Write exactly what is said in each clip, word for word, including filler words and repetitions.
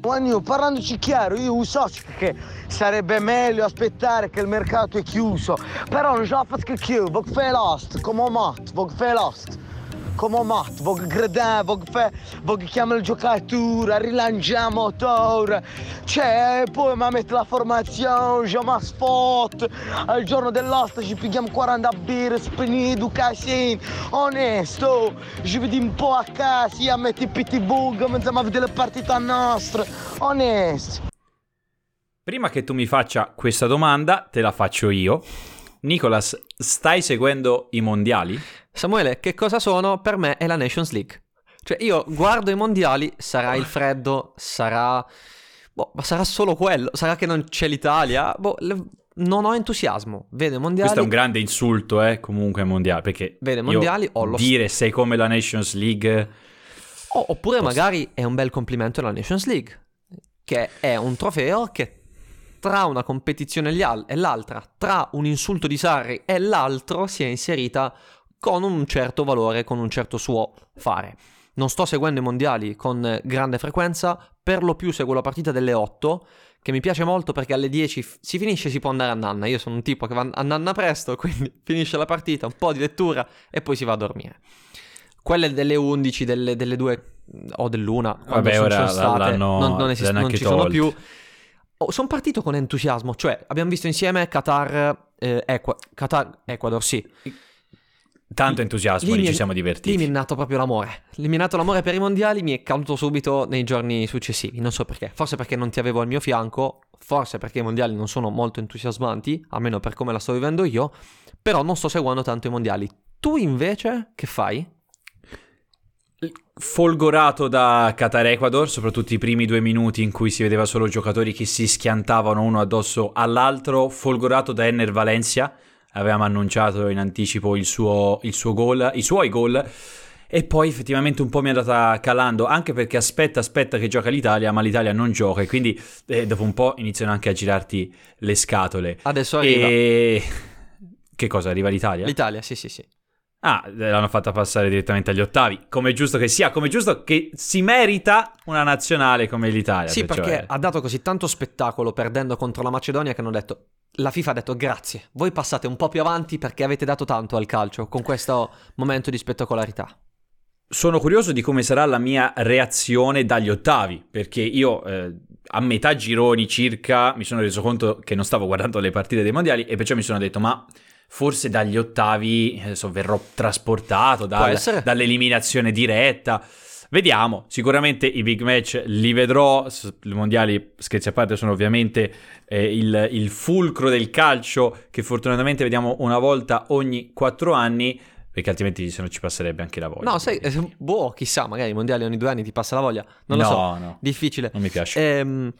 Guanyu, parlandoci chiaro, io so che sarebbe meglio aspettare che il mercato è chiuso, però non so che chiuso, voglio fare l'host, come ho morto, voglio fare l'host. Come ho morto, voglio gradare, voglio fare, voglio chiamare il giocatore, rilanciamo il motore, cioè poi mi metto la formazione, ci mi spot, al giorno dell'host ci pigliamo quaranta birre, spegniamo casino, onesto, ci vediamo un po' a casa, a mettere il P T V, cominciamo a vedere la partita nostra, onesto. Prima che tu mi faccia questa domanda, te la faccio io. Nicolas, stai seguendo i mondiali? Samuele, che cosa sono? Per me è la Nations League. Cioè io guardo i mondiali, sarà il freddo, sarà... Boh, ma sarà solo quello, sarà che non c'è l'Italia, boh, le... non ho entusiasmo, vedo i mondiali... Questo è un grande insulto, eh, comunque ai mondiali, perché vedo i mondiali, io ho lo dire st- sei come la Nations League... Oh, oppure posso... magari è un bel complimento alla Nations League, che è un trofeo che... tra una competizione e l'altra, tra un insulto di Sarri e l'altro, si è inserita con un certo valore, con un certo suo fare. Non sto seguendo i mondiali con grande frequenza, per lo più seguo la partita delle otto, che mi piace molto perché alle dieci f- si finisce e si può andare a nanna. Io sono un tipo che va a nanna presto, quindi finisce la partita, un po' di lettura e poi si va a dormire. Quelle delle undici, delle, delle due o dell'una, vabbè, sono ora state, non, non, esist- non ci sono più. Oh, sono partito con entusiasmo, cioè abbiamo visto insieme Qatar, eh, Equa- Qatar Ecuador, sì. Tanto entusiasmo, lì ci siamo divertiti. Lì mi è nato proprio l'amore. Lì mi è nato l'amore per i mondiali, mi è caduto subito nei giorni successivi, non so perché. Forse perché non ti avevo al mio fianco, forse perché i mondiali non sono molto entusiasmanti, almeno per come la sto vivendo io, però non sto seguendo tanto i mondiali. Tu invece che fai? Folgorato da Qatar Ecuador, soprattutto i primi due minuti in cui si vedeva solo giocatori che si schiantavano uno addosso all'altro, folgorato da Ener Valencia, avevamo annunciato in anticipo il suo, il suo gol, i suoi gol, e poi effettivamente un po' mi è andata calando, anche perché aspetta aspetta che gioca l'Italia, ma l'Italia non gioca, e quindi eh, dopo un po' iniziano anche a girarti le scatole. Adesso arriva. E... che cosa? Arriva l'Italia? L'Italia, sì sì sì. Ah, l'hanno fatta passare direttamente agli ottavi, come giusto che sia, come giusto che si merita una nazionale come l'Italia. Sì, per perché cioè. Ha dato così tanto spettacolo perdendo contro la Macedonia che hanno detto, la FIFA ha detto grazie, voi passate un po' più avanti perché avete dato tanto al calcio con questo momento di spettacolarità. Sono curioso di come sarà la mia reazione dagli ottavi, perché io eh, a metà gironi circa mi sono reso conto che non stavo guardando le partite dei mondiali e perciò mi sono detto ma... forse dagli ottavi adesso verrò trasportato dal, dall'eliminazione diretta. Vediamo, sicuramente i big match li vedrò, i mondiali scherzi a parte sono ovviamente eh, il, il fulcro del calcio che fortunatamente vediamo una volta ogni quattro anni, perché altrimenti se no ci passerebbe anche la voglia. No, sai, eh, boh, chissà, magari i mondiali ogni due anni ti passa la voglia, non lo no, so, no. Difficile. Non mi piace. Ehm,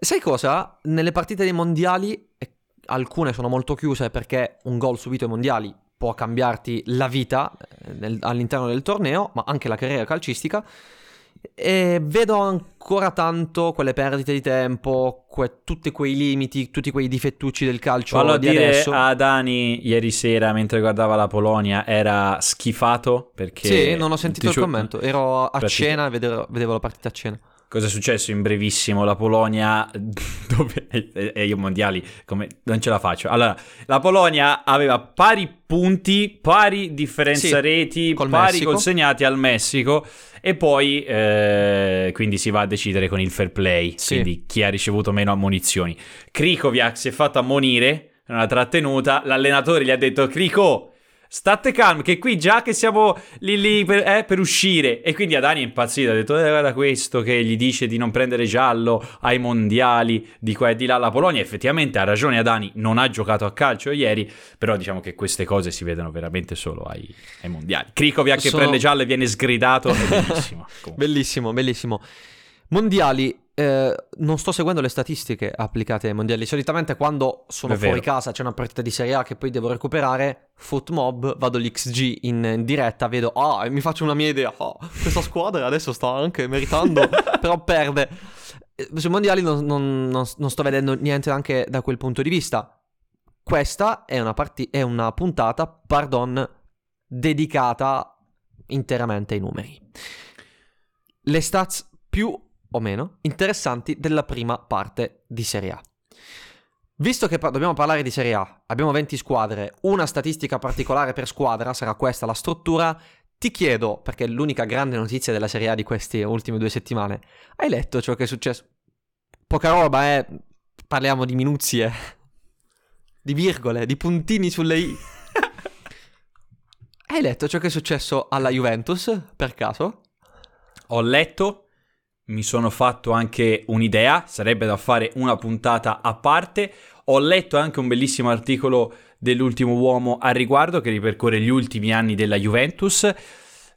sai cosa? Nelle partite dei mondiali... alcune sono molto chiuse perché un gol subito ai mondiali può cambiarti la vita nel, all'interno del torneo, ma anche la carriera calcistica. E vedo ancora tanto quelle perdite di tempo, que, tutti quei limiti, tutti quei difettucci del calcio. Fallo di dire adesso. A Dani ieri sera mentre guardava la Polonia era schifato perché sì, non ho sentito il commento. Ero a cena e vedevo, vedevo la partita a cena. Cosa è successo in brevissimo? La Polonia, dove e io mondiali come non ce la faccio. Allora, la Polonia aveva pari punti, pari differenza sì, reti, col pari Messico. Consegnati al Messico e poi eh, quindi si va a decidere con il fair play, sì. Quindi chi ha ricevuto meno ammonizioni. Krikoviak si è fatto ammonire, non ha trattenuta, l'allenatore gli ha detto Kriko, state calmi, che qui già che siamo lì lì per, eh, per uscire. E quindi Adani è impazzito, ha detto, eh, guarda questo che gli dice di non prendere giallo ai mondiali di qua e di là. La Polonia effettivamente ha ragione Adani, non ha giocato a calcio ieri, però diciamo che queste cose si vedono veramente solo ai, ai mondiali. Krikoviak Sono... che prende giallo e viene sgridato, è bellissimo. Bellissimo, bellissimo. Mondiali. Eh, non sto seguendo le statistiche applicate ai mondiali. Solitamente quando sono fuori casa c'è una partita di Serie A che poi devo recuperare, FootMob, vado all'X G in, in diretta, vedo, ah, oh, mi faccio una mia idea, oh, questa squadra adesso sta anche meritando, però perde. Sui mondiali non, non, non, non sto vedendo niente anche da quel punto di vista. Questa è una, parti- è una puntata, pardon, dedicata interamente ai numeri. Le stats più o meno interessanti della prima parte di Serie A. Visto che par- dobbiamo parlare di Serie A, abbiamo venti squadre, una statistica particolare per squadra, sarà questa la struttura. Ti chiedo, perché è l'unica grande notizia della Serie A di queste ultime due settimane, hai letto ciò che è successo? Poca roba, eh, parliamo di minuzie, di virgole, di puntini sulle i. Hai letto ciò che è successo alla Juventus, per caso? Ho letto. Mi sono fatto anche un'idea, sarebbe da fare una puntata a parte. Ho letto anche un bellissimo articolo dell'ultimo uomo a riguardo che ripercorre gli ultimi anni della Juventus.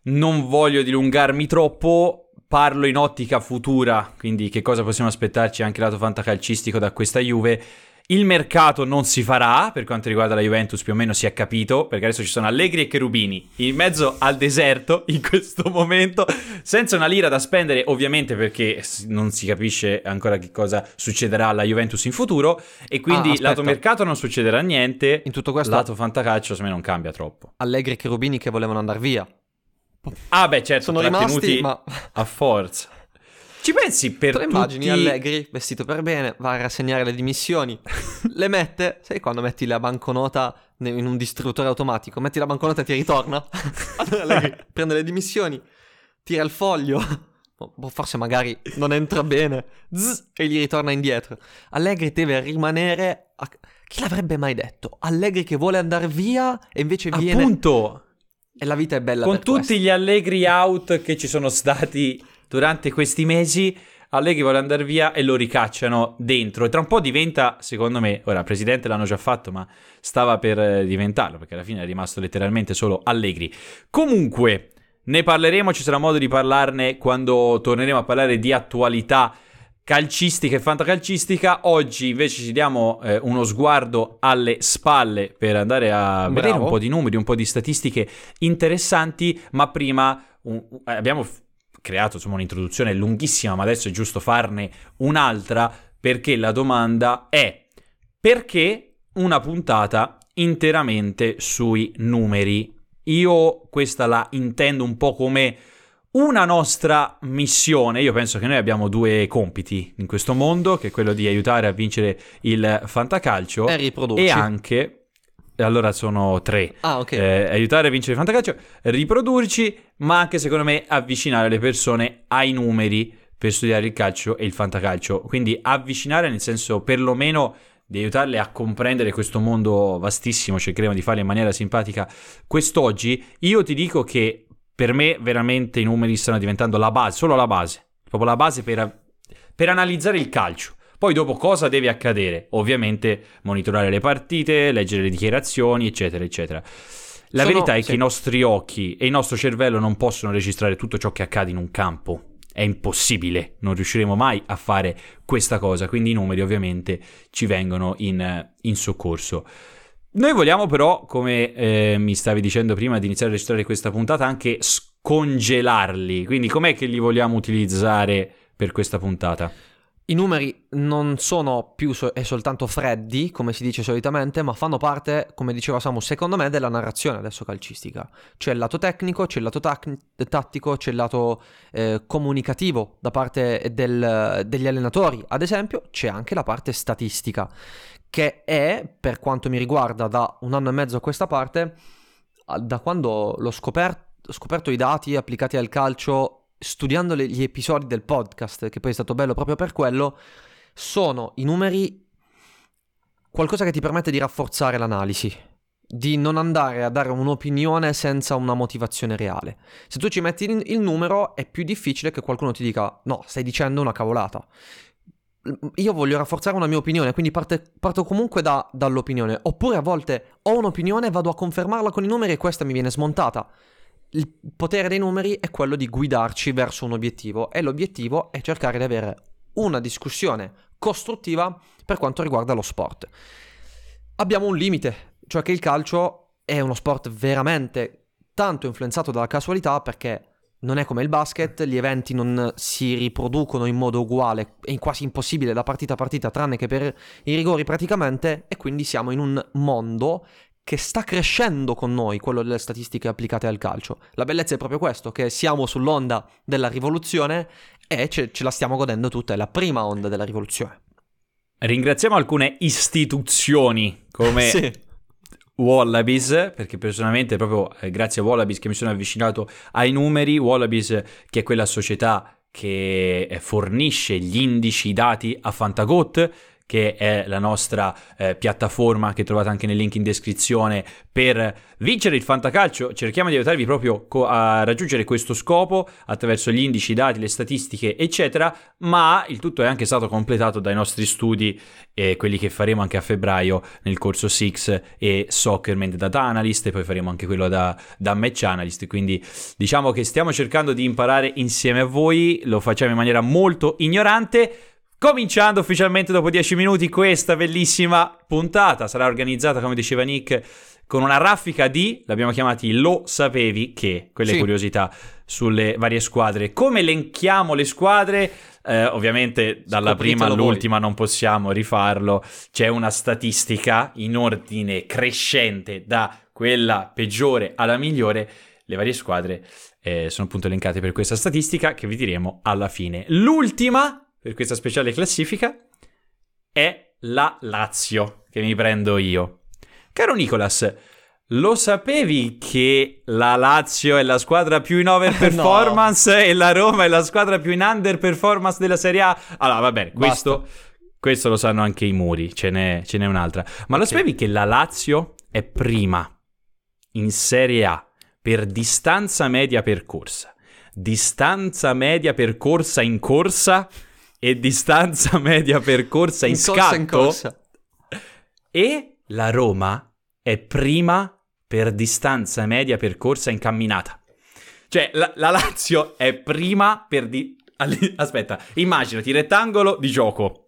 Non voglio dilungarmi troppo, parlo in ottica futura, quindi che cosa possiamo aspettarci anche lato fantacalcistico da questa Juve. Il mercato non si farà, per quanto riguarda la Juventus più o meno si è capito, perché adesso ci sono Allegri e Cherubini in mezzo al deserto in questo momento, senza una lira da spendere ovviamente, perché non si capisce ancora che cosa succederà alla Juventus in futuro, e quindi ah, lato mercato non succederà niente, in tutto questo lato fantacalcio secondo me non cambia troppo. Allegri e Cherubini che volevano andare via. Ah beh certo, sono rimasti ma... a forza. Ci pensi per tutti... immagini Allegri, vestito per bene, va a rassegnare le dimissioni, le mette, sai quando metti la banconota in un distributore automatico, metti la banconota e ti ritorna? Allora Allegri prende le dimissioni, tira il foglio, forse magari non entra bene, zzz, e gli ritorna indietro. Allegri deve rimanere... A... Chi l'avrebbe mai detto? Allegri che vuole andare via e invece viene... Appunto! E la vita è bella con per tutti questo. Gli Allegri out che ci sono stati... Durante questi mesi Allegri vuole andare via e lo ricacciano dentro. E tra un po' diventa, secondo me, ora il presidente l'hanno già fatto, ma stava per diventarlo, perché alla fine è rimasto letteralmente solo Allegri. Comunque, ne parleremo, ci sarà modo di parlarne quando torneremo a parlare di attualità calcistica e fantacalcistica. Oggi invece ci diamo eh, uno sguardo alle spalle per andare a Bravo. vedere un po' di numeri, un po' di statistiche interessanti, ma prima un, abbiamo... F- creato insomma un'introduzione lunghissima, ma adesso è giusto farne un'altra, perché la domanda è: perché una puntata interamente sui numeri? Io questa la intendo un po' come una nostra missione. Io penso che noi abbiamo due compiti in questo mondo, che è quello di aiutare a vincere il fantacalcio e riprodurci, e anche allora sono tre. Ah, ok. Eh, aiutare a vincere il fantacalcio, riprodurci, ma anche secondo me avvicinare le persone ai numeri per studiare il calcio e il fantacalcio. Quindi avvicinare nel senso perlomeno di aiutarle a comprendere questo mondo vastissimo, cercheremo di farlo in maniera simpatica quest'oggi. Io ti dico che per me veramente i numeri stanno diventando la base, solo la base, proprio la base per, per analizzare il calcio. Poi dopo cosa deve accadere? Ovviamente monitorare le partite, leggere le dichiarazioni, eccetera, eccetera. La Sono, verità è sì. che i nostri occhi e il nostro cervello non possono registrare tutto ciò che accade in un campo. È impossibile, non riusciremo mai a fare questa cosa, quindi i numeri ovviamente ci vengono in, in soccorso. Noi vogliamo però, come eh, mi stavi dicendo prima di iniziare a registrare questa puntata, anche scongelarli. Quindi com'è che li vogliamo utilizzare per questa puntata? I numeri non sono più so- e soltanto freddi, come si dice solitamente, ma fanno parte, come diceva Samu, secondo me, della narrazione adesso calcistica. C'è il lato tecnico, c'è il lato tac- tattico, c'è il lato eh, comunicativo da parte del, degli allenatori. Ad esempio, c'è anche la parte statistica, che è, per quanto mi riguarda, da un anno e mezzo a questa parte, da quando l'ho scoperto, scoperto i dati applicati al calcio, studiando gli episodi del podcast, che poi è stato bello proprio per quello, sono i numeri qualcosa che ti permette di rafforzare l'analisi, di non andare a dare un'opinione senza una motivazione reale. Se tu ci metti il numero è più difficile che qualcuno ti dica no, stai dicendo una cavolata. Io voglio rafforzare una mia opinione, quindi parte, parto comunque da, dall'opinione, oppure a volte ho un'opinione, vado a confermarla con i numeri e questa mi viene smontata. il potere dei numeri è quello di guidarci verso un obiettivo, e l'obiettivo è cercare di avere una discussione costruttiva per quanto riguarda lo sport. Abbiamo un limite, cioè che il calcio è uno sport veramente tanto influenzato dalla casualità, perché non è come il basket, gli eventi non si riproducono in modo uguale, è quasi impossibile da partita a partita, tranne che per i rigori praticamente, e quindi siamo in un mondo che sta crescendo con noi, quello delle statistiche applicate al calcio. La bellezza è proprio questo, che siamo sull'onda della rivoluzione e ce, ce la stiamo godendo tutta, è la prima onda della rivoluzione. Ringraziamo alcune istituzioni come sì. Wallabies, perché personalmente proprio grazie a Wallabies che mi sono avvicinato ai numeri. Wallabies, che è quella società che fornisce gli indici, i dati a Fantagot, che è la nostra eh, piattaforma che trovate anche nel link in descrizione per vincere il Fantacalcio. Cerchiamo di aiutarvi proprio co- a raggiungere questo scopo attraverso gli indici, i dati, le statistiche eccetera, ma il tutto è anche stato completato dai nostri studi, eh, quelli che faremo anche a febbraio nel corso sei e Soccer Mind Data Analyst, e poi faremo anche quello da, da Match Analyst. Quindi diciamo che stiamo cercando di imparare insieme a voi, lo facciamo in maniera molto ignorante. Cominciando ufficialmente dopo dieci minuti questa bellissima puntata, sarà organizzata, come diceva Nick, con una raffica di, l'abbiamo chiamati Lo Sapevi Che, quelle sì. curiosità sulle varie squadre. Come elenchiamo le squadre? Eh, ovviamente dalla Scopritelo prima all'ultima voi. Non possiamo rifarlo, c'è una statistica in ordine crescente da quella peggiore alla migliore. Le varie squadre eh, sono appunto elencate per questa statistica che vi diremo alla fine. L'ultima per questa speciale classifica è la Lazio, che mi prendo io. Caro Nicolas, lo sapevi che la Lazio è la squadra più in over performance no. e la Roma è la squadra più in under performance della Serie A? Allora, va bene, questo, questo lo sanno anche i muri, ce n'è, ce n'è un'altra. Ma okay. Lo sapevi che la Lazio è prima in Serie A per distanza media percorsa, distanza media percorsa in corsa e distanza media percorsa in, in corsa, scatto in corsa. E la Roma è prima per distanza media percorsa in camminata. Cioè la, la Lazio è prima per di... aspetta, immaginati rettangolo di gioco.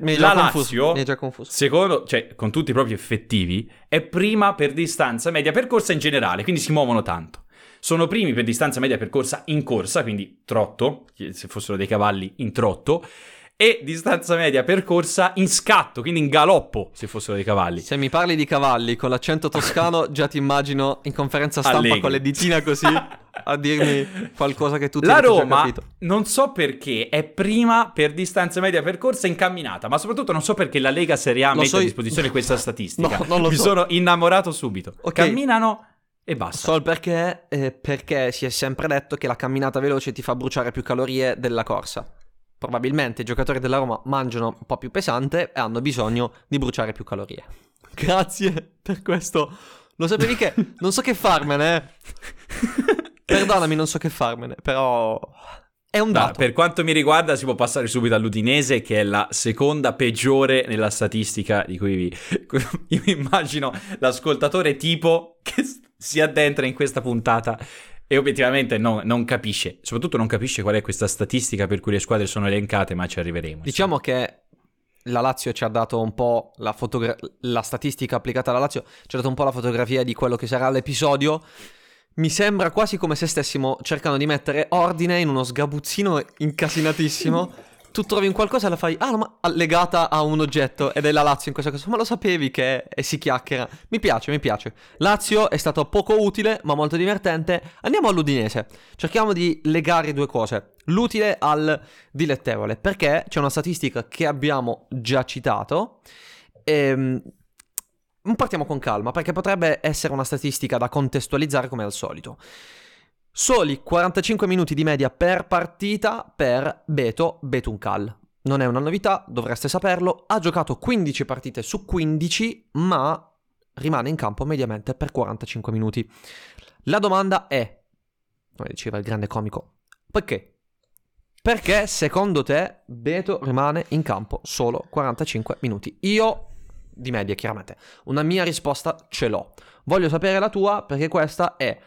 Mi è già la confuso, Lazio, mi è già confuso. Secondo, cioè con tutti i propri effettivi, è prima per distanza media percorsa in generale, quindi si muovono tanto. Sono primi per distanza media percorsa in corsa, quindi trotto, se fossero dei cavalli in trotto, e distanza media percorsa in scatto, quindi in galoppo, se fossero dei cavalli. Se mi parli di cavalli con l'accento toscano, già ti immagino in conferenza stampa Allegri. Con le ditine così a dirmi qualcosa che tu ti hai capito. La Roma, non so perché, è prima per distanza media percorsa in camminata, ma soprattutto non so perché la Lega Serie A lo mette so a disposizione io... questa statistica. No, non lo Mi so. sono innamorato subito. Okay. Camminano... E basta. So il perché, eh, perché si è sempre detto che la camminata veloce ti fa bruciare più calorie della corsa. Probabilmente i giocatori della Roma mangiano un po' più pesante e hanno bisogno di bruciare più calorie. Grazie per questo. Lo sapevi che? Non so che farmene. Perdonami, non so che farmene, però... È un dato. Ah, per quanto mi riguarda si può passare subito all'Udinese, che è la seconda peggiore nella statistica di cui vi... Io immagino l'ascoltatore tipo che si addentra in questa puntata e obiettivamente no, non capisce, soprattutto non capisce qual è questa statistica per cui le squadre sono elencate, ma ci arriveremo. Diciamo insomma. Che la Lazio ci ha dato un po' la, fotogra- la statistica applicata alla Lazio, ci ha dato un po' la fotografia di quello che sarà l'episodio. Mi sembra quasi come se stessimo cercando di mettere ordine in uno sgabuzzino incasinatissimo. Tu trovi un qualcosa e la fai, ah no, ma legata a un oggetto, ed è la Lazio in questo caso. Ma lo sapevi che è... e si chiacchiera. Mi piace, mi piace. Lazio è stato poco utile, ma molto divertente. Andiamo all'Udinese. Cerchiamo di legare due cose, l'utile al dilettevole, perché c'è una statistica che abbiamo già citato. Ehm... Partiamo con calma, perché potrebbe essere una statistica da contestualizzare come al solito. Soli quarantacinque minuti di media per partita per Beto Betuncal. Non è una novità, dovreste saperlo. Ha giocato quindici partite su quindici, ma rimane in campo mediamente per quarantacinque minuti. La domanda è, come diceva il grande comico, perché? Perché secondo te Beto rimane in campo solo quarantacinque minuti? Io... di media chiaramente, una mia risposta ce l'ho, voglio sapere la tua, perché questa è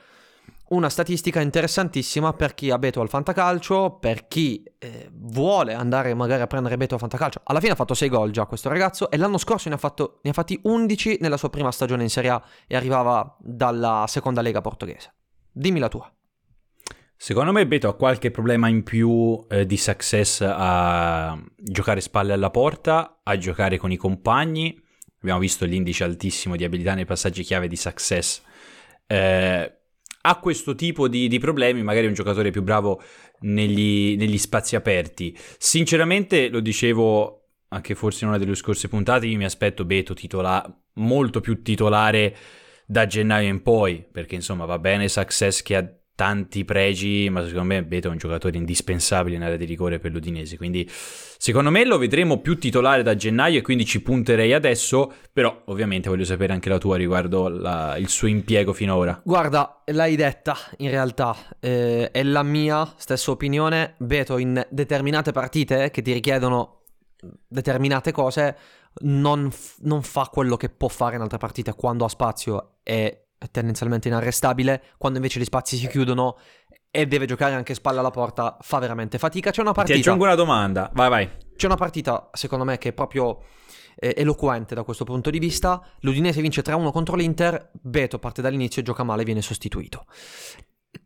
una statistica interessantissima per chi ha beto al Fantacalcio, per chi eh, vuole andare magari a prendere beto al Fantacalcio. Alla fine ha fatto sei gol già questo ragazzo, e l'anno scorso ne ha, fatto, ne ha fatti undici nella sua prima stagione in Serie A, e arrivava dalla seconda lega portoghese. Dimmi la tua. Secondo me Beto ha qualche problema in più eh, di success a giocare spalle alla porta, a giocare con i compagni. Abbiamo visto l'indice altissimo di abilità nei passaggi chiave di success. Eh, ha questo tipo di, di problemi, magari è un giocatore più bravo negli, negli spazi aperti. Sinceramente, lo dicevo anche forse in una delle scorse puntate, io mi aspetto Beto titola- molto più titolare da gennaio in poi, perché insomma va bene success che ha tanti pregi, ma secondo me Beto è un giocatore indispensabile in area di rigore per l'Udinese, quindi secondo me lo vedremo più titolare da gennaio, e quindi ci punterei adesso, però ovviamente voglio sapere anche la tua riguardo la, il suo impiego finora. Guarda, l'hai detta in realtà, eh, è la mia stessa opinione. Beto in determinate partite che ti richiedono determinate cose non, f- non fa quello che può fare in altre partite, quando ha spazio è... è tendenzialmente inarrestabile, quando invece gli spazi si chiudono e deve giocare anche spalla alla porta fa veramente fatica. C'è una partita, ti aggiungo una domanda, vai vai, c'è una partita secondo me che è proprio eh, eloquente da questo punto di vista. L'Udinese vince tre a uno contro l'Inter, Beto parte dall'inizio e gioca male, viene sostituito.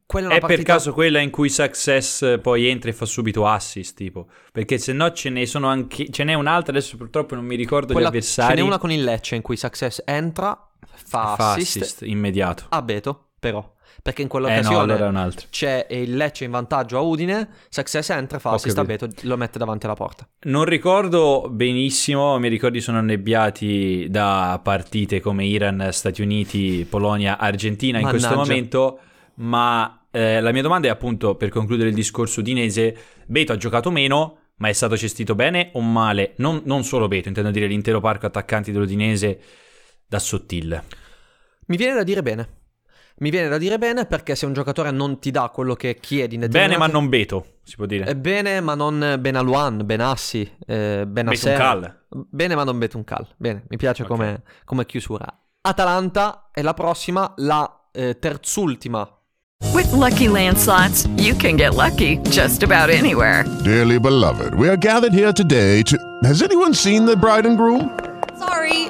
Quella è, una è partita... per caso quella in cui Success poi entra e fa subito assist, tipo, perché se no ce ne sono anche, ce n'è un'altra adesso purtroppo non mi ricordo quella... gli avversari, ce n'è una con il Lecce in cui Success entra, fa assist, assist immediato a Beto, però perché in quell'occasione eh no, allora è un altro. C'è il Lecce in vantaggio a Udine, Success entra, fa assist a Beto, lo mette davanti alla porta. Non ricordo benissimo, mi ricordi sono annebbiati da partite come Iran, Stati Uniti, Polonia, Argentina in Mannaggia. Questo momento, ma eh, la mia domanda è appunto, per concludere il discorso udinese, Beto ha giocato meno, ma è stato gestito bene o male? Non, non solo Beto, intendo dire l'intero parco attaccanti dell'Udinese da Sottile. Mi viene da dire bene. Mi viene da dire bene, perché se un giocatore non ti dà quello che chiedi... Bene ma non Beto, si può dire. Bene ma non Benaluan, Benassi, eh, Benassera. Betuncal. Bene ma non Betuncal. Bene, mi piace okay. come, come chiusura. Atalanta è la prossima, la eh, terzultima. With Lucky Land Slots, you can get lucky just about anywhere. Dearly beloved, we are gathered here today to... Has anyone seen the bride and groom? Sorry,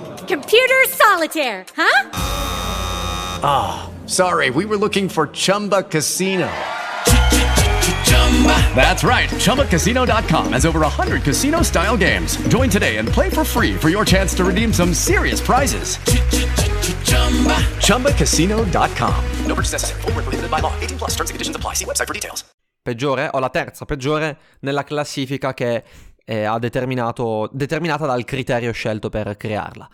Computer solitaire, huh? Ah, oh, sorry, we were looking for Chumba Casino. That's right, Chumba Casino dot com has over one hundred casino-style games. Join today and play for free for your chance to redeem some serious prizes. Chumba Casino dot com. No purchase necessary. Void where prohibited by law. eighteen plus terms and conditions apply. See website for details. Peggiore, o la terza peggiore nella classifica che... Eh, ha determinato determinata dal criterio scelto per crearla.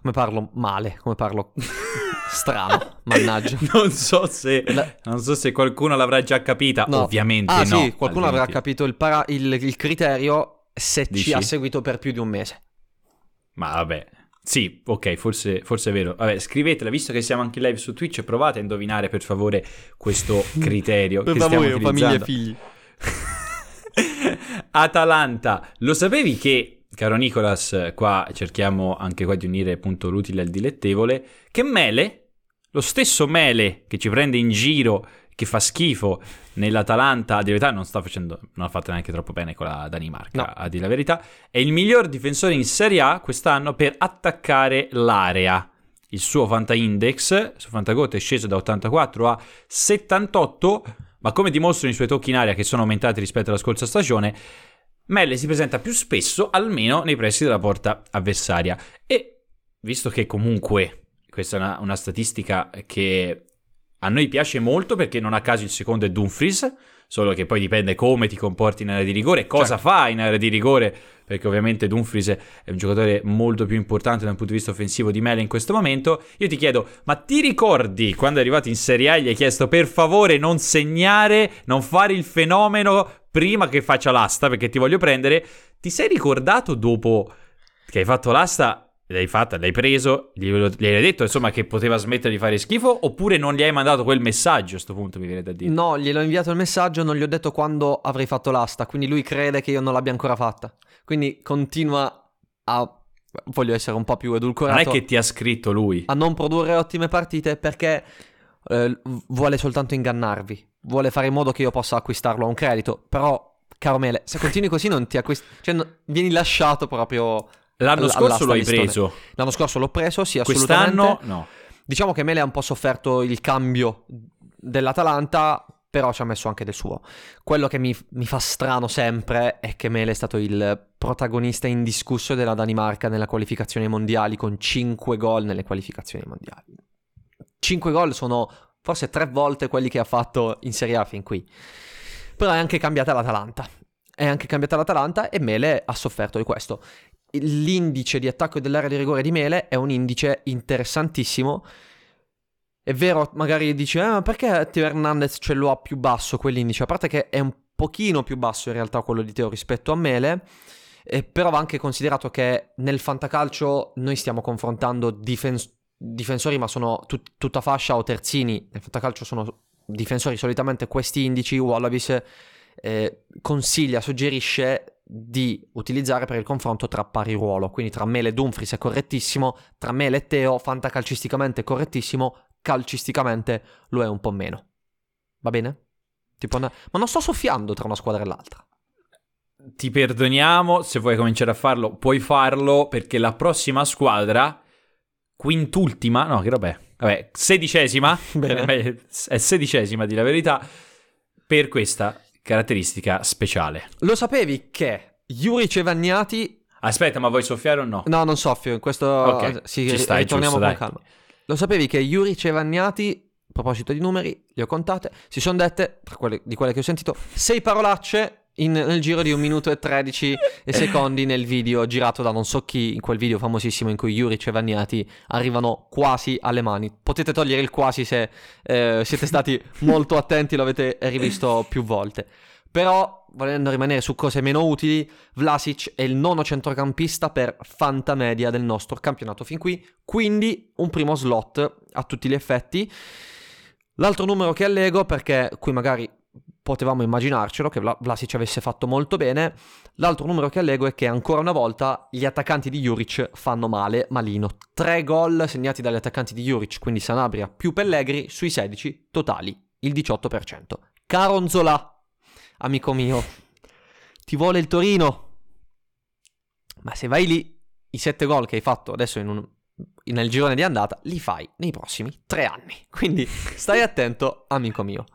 Come parlo male, come parlo strano, mannaggia. Non so se La... non so se qualcuno l'avrà già capita, no. Ovviamente ah, no. Ah sì, qualcuno altrimenti. Avrà capito il, para... il, il criterio se Dici? Ci ha seguito per più di un mese. Ma vabbè. Sì, ok, forse, forse è vero. Vabbè, scrivetela, visto che siamo anche live su Twitch, provate a indovinare per favore questo criterio per che favore, stiamo utilizzando. Famiglia e figli. Atalanta, lo sapevi che, caro Nicolas, qua cerchiamo anche qua di unire appunto l'utile al dilettevole, che Mele, lo stesso Mele che ci prende in giro, che fa schifo nell'Atalanta, di verità non sta facendo, non ha fatto neanche troppo bene con la Danimarca, no. A dire la verità, è il miglior difensore in Serie A quest'anno per attaccare l'area. Il suo Fanta Index, il suo Fantacalcio è sceso da ottantaquattro a settantotto, ma come dimostrano i suoi tocchi in aria che sono aumentati rispetto alla scorsa stagione, Melle si presenta più spesso, almeno nei pressi della porta avversaria. E visto che comunque questa è una, una statistica che a noi piace molto, perché non a caso il secondo è Dumfries, solo che poi dipende come ti comporti in area di rigore, cosa certo. fa in area di rigore, perché ovviamente Dumfries è un giocatore molto più importante dal punto di vista offensivo di Mele in questo momento. Io ti chiedo, ma ti ricordi quando è arrivato in Serie A gli hai chiesto per favore non segnare, non fare il fenomeno prima che faccia l'asta perché ti voglio prendere? Ti sei ricordato dopo che hai fatto l'asta? L'hai fatta, l'hai preso, gli, gli hai detto insomma che poteva smettere di fare schifo, oppure non gli hai mandato quel messaggio? A sto punto mi viene da dire. No, gliel'ho inviato il messaggio, non gli ho detto quando avrei fatto l'asta, quindi lui crede che io non l'abbia ancora fatta. Quindi continua a, voglio essere un po' più edulcorato. Non è che ti ha scritto lui. A non produrre ottime partite perché eh, vuole soltanto ingannarvi, vuole fare in modo che io possa acquistarlo a un credito. Però, caro Mele, se continui così non ti acquisti, cioè no, vieni lasciato proprio... L'anno scorso l'hai preso? L'anno scorso l'ho preso, sì, assolutamente. Quest'anno no. Diciamo che Mele ha un po' sofferto il cambio dell'Atalanta, però ci ha messo anche del suo. Quello che mi, mi fa strano sempre è che Mele è stato il protagonista indiscusso della Danimarca nella qualificazione mondiali, con cinque gol nelle qualificazioni mondiali. cinque gol sono forse tre volte quelli che ha fatto in Serie A fin qui. Però è anche cambiata l'Atalanta. È anche cambiata l'Atalanta e Mele ha sofferto di questo. L'indice di attacco dell'area di rigore di Mele è un indice interessantissimo. È vero, magari dici eh, ma perché Teo Hernandez ce l'ha più basso quell'indice? A parte che è un pochino più basso in realtà quello di Teo rispetto a Mele, eh, però va anche considerato che nel fantacalcio noi stiamo confrontando difens- difensori, ma sono tut- tutta fascia o terzini. Nel fantacalcio sono difensori solitamente questi indici. Wallabies eh, consiglia, suggerisce di utilizzare per il confronto tra pari ruolo, quindi tra Mele e Dumfries è correttissimo, tra Mele e Teo fantacalcisticamente è correttissimo, calcisticamente lo è un po' meno. Va bene? Tipo una... ma non sto soffiando tra una squadra e l'altra. Ti perdoniamo, se vuoi cominciare a farlo puoi farlo, perché la prossima squadra, quintultima, no che vabbè, vabbè sedicesima, bene. È sedicesima di la verità, per questa caratteristica speciale. Lo sapevi che Juric e Vagnati... Aspetta, ma vuoi soffiare o no? No, non soffio, in questo... Okay. Sì, ci stai, ritorniamo giusto, con dai. Calma. Lo sapevi che Juric e Vagnati, a proposito di numeri, le ho contate, si sono dette, tra quelle, di quelle che ho sentito, sei parolacce in, nel giro di un minuto e tredici secondi nel video girato da non so chi, in quel video famosissimo in cui Juric e Vagnati arrivano quasi alle mani. Potete togliere il quasi se eh, siete stati molto attenti, l'avete rivisto più volte. Però, volendo rimanere su cose meno utili, Vlasic è il nono centrocampista per fantamedia del nostro campionato fin qui, quindi un primo slot a tutti gli effetti. L'altro numero che allego, perché qui magari potevamo immaginarcelo che Vlasic avesse fatto molto bene, l'altro numero che allego è che ancora una volta gli attaccanti di Juric fanno male, malino. Tre gol segnati dagli attaccanti di Juric, quindi Sanabria più Pellegri, sui sedici totali, il diciotto per cento. Caronzola, amico mio, ti vuole il Torino, ma se vai lì, i sette gol che hai fatto adesso in un, in, nel girone di andata, li fai nei prossimi tre anni. Quindi stai attento, amico mio.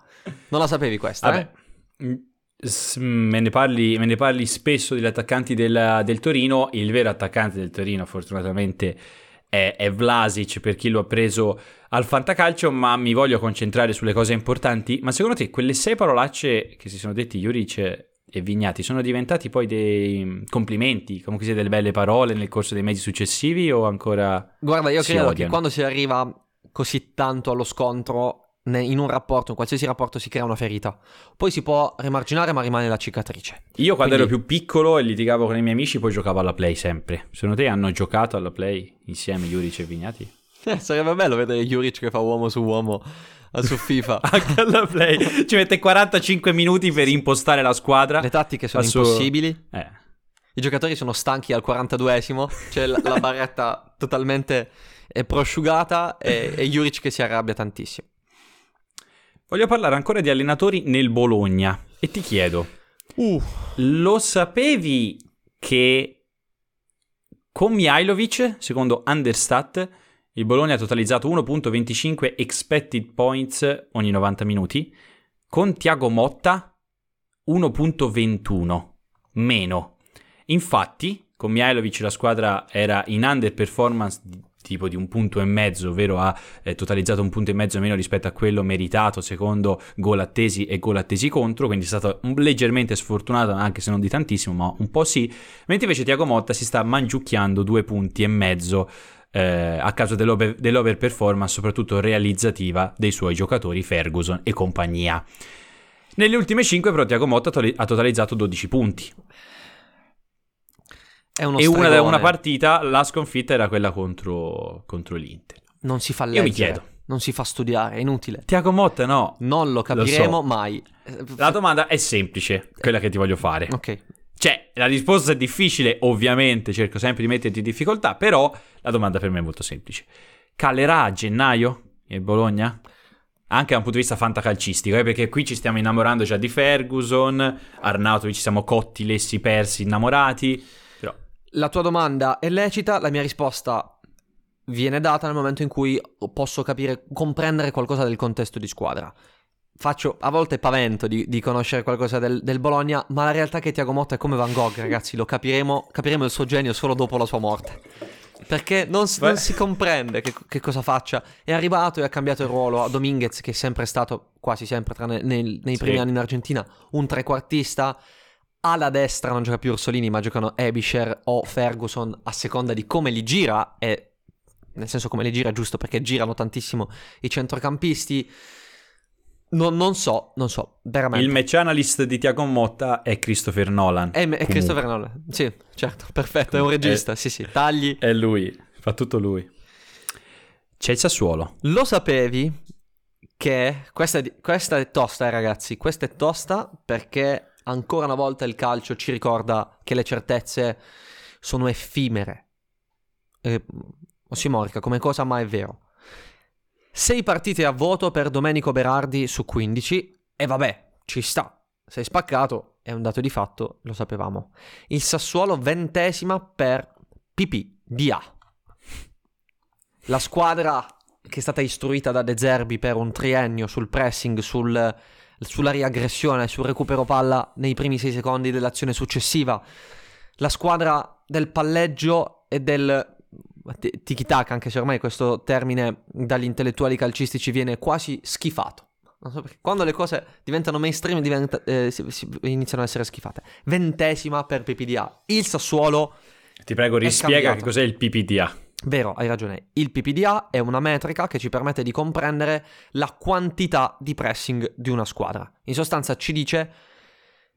Non la sapevi questa, vabbè, eh? Me ne parli, me ne parli spesso degli attaccanti del, del Torino. Il vero attaccante del Torino, fortunatamente, è, è Vlasic, per chi lo ha preso al fantacalcio, ma mi voglio concentrare sulle cose importanti. Ma secondo te quelle sei parolacce che si sono detti Juric e Vignati sono diventati poi dei complimenti, comunque sia delle belle parole nel corso dei mesi successivi, o ancora? Guarda, io credo odiano? Che quando si arriva così tanto allo scontro in un rapporto, in qualsiasi rapporto, si crea una ferita, poi si può rimarginare ma rimane la cicatrice. Io quando Quindi... ero più piccolo e litigavo con i miei amici, poi giocavo alla play sempre. Secondo te hanno giocato alla play insieme Juric e Vignati? Eh, sarebbe bello vedere Juric che fa uomo su uomo su FIFA anche alla play. Ci mette quarantacinque minuti per impostare la squadra, le tattiche sono su... impossibili, eh. I giocatori sono stanchi al quarantaduesimo, c'è la, la barretta totalmente prosciugata e, e Juric che si arrabbia tantissimo. Voglio parlare ancora di allenatori nel Bologna e ti chiedo, uh. lo sapevi che con Mihajlovic, secondo Understat, il Bologna ha totalizzato uno virgola venticinque expected points ogni novanta minuti, con Thiago Motta uno virgola ventuno, meno. Infatti, con Mihajlovic la squadra era in underperformance tipo di un punto e mezzo, ovvero ha eh, totalizzato un punto e mezzo meno rispetto a quello meritato secondo gol attesi e gol attesi contro, quindi è stato leggermente sfortunato, anche se non di tantissimo, ma un po' sì, mentre invece Thiago Motta si sta mangiucchiando due punti e mezzo eh, a causa dell'over, dell'over performance, soprattutto realizzativa, dei suoi giocatori Ferguson e compagnia. Nelle ultime cinque però Thiago Motta ha totalizzato dodici punti. È uno e una, una partita, la sconfitta era quella contro, contro l'Inter. Non si fa leggere. Io mi chiedo. Non si fa studiare, è inutile. Thiago Motta no. Non lo capiremo lo so. mai. La domanda è semplice, quella che ti voglio fare. Ok. Cioè, la risposta è difficile, ovviamente, cerco sempre di metterti in difficoltà, però la domanda per me è molto semplice. Calerà a gennaio il Bologna? Anche da un punto di vista fantacalcistico, eh, perché qui ci stiamo innamorando già di Ferguson, Arnautovic, ci siamo cotti, lessi, persi, innamorati. La tua domanda è lecita, la mia risposta viene data nel momento in cui posso capire, comprendere qualcosa del contesto di squadra. Faccio, a volte pavento di, di conoscere qualcosa del, del Bologna, ma la realtà è che Thiago Motta è come Van Gogh, ragazzi, lo capiremo, capiremo il suo genio solo dopo la sua morte. Perché non, non si comprende che, che cosa faccia. È arrivato e ha cambiato il ruolo a Dominguez, che è sempre stato, quasi sempre, tra ne, nei, nei primi sì. anni in Argentina, un trequartista. Alla destra non gioca più Orsolini, ma giocano Ebischer o Ferguson, a seconda di come li gira, e nel senso come li gira è giusto perché girano tantissimo i centrocampisti. No, non so, non so, veramente. Il match analyst di Thiago Motta è Christopher Nolan. È, è Christopher Nolan, sì, certo, perfetto, è un regista, è, sì sì, tagli. È lui, fa tutto lui. C'è il Sassuolo. Lo sapevi che... Questa è, questa è tosta, eh, ragazzi, questa è tosta perché... Ancora una volta il calcio ci ricorda che le certezze sono effimere, eh, ossimorica come cosa, ma è vero. Sei partite a vuoto per Domenico Berardi su quindici, e vabbè, ci sta. Sei spaccato, è un dato di fatto, lo sapevamo. Il Sassuolo ventesima per P P D A. La squadra che è stata istruita da De Zerbi per un triennio sul pressing, sul... sulla riaggressione, sul recupero palla nei primi sei secondi dell'azione successiva, la squadra del palleggio e del tiki-taka, anche se ormai questo termine dagli intellettuali calcistici viene quasi schifato, non so perché, quando le cose diventano mainstream diventa, eh, si, si, iniziano ad essere schifate. Ventesima per P P D A, il Sassuolo. Ti prego, rispiega che cos'è il P P D A. Vero, hai ragione. Il P P D A è una metrica che ci permette di comprendere la quantità di pressing di una squadra. In sostanza ci dice,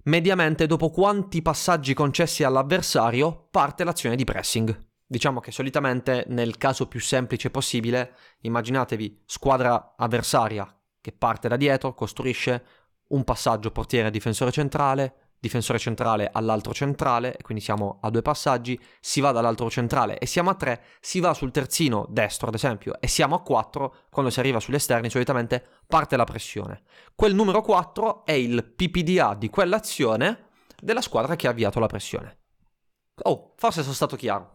mediamente, dopo quanti passaggi concessi all'avversario parte l'azione di pressing. Diciamo che solitamente, nel caso più semplice possibile, immaginatevi squadra avversaria che parte da dietro, costruisce un passaggio portiere-difensore centrale, difensore centrale all'altro centrale, quindi siamo a due passaggi, si va dall'altro centrale e siamo a tre, si va sul terzino destro ad esempio e siamo a quattro, quando si arriva sugli esterni solitamente parte la pressione. Quel numero quattro è il P P D A di quell'azione della squadra che ha avviato la pressione. Oh, forse sono stato chiaro.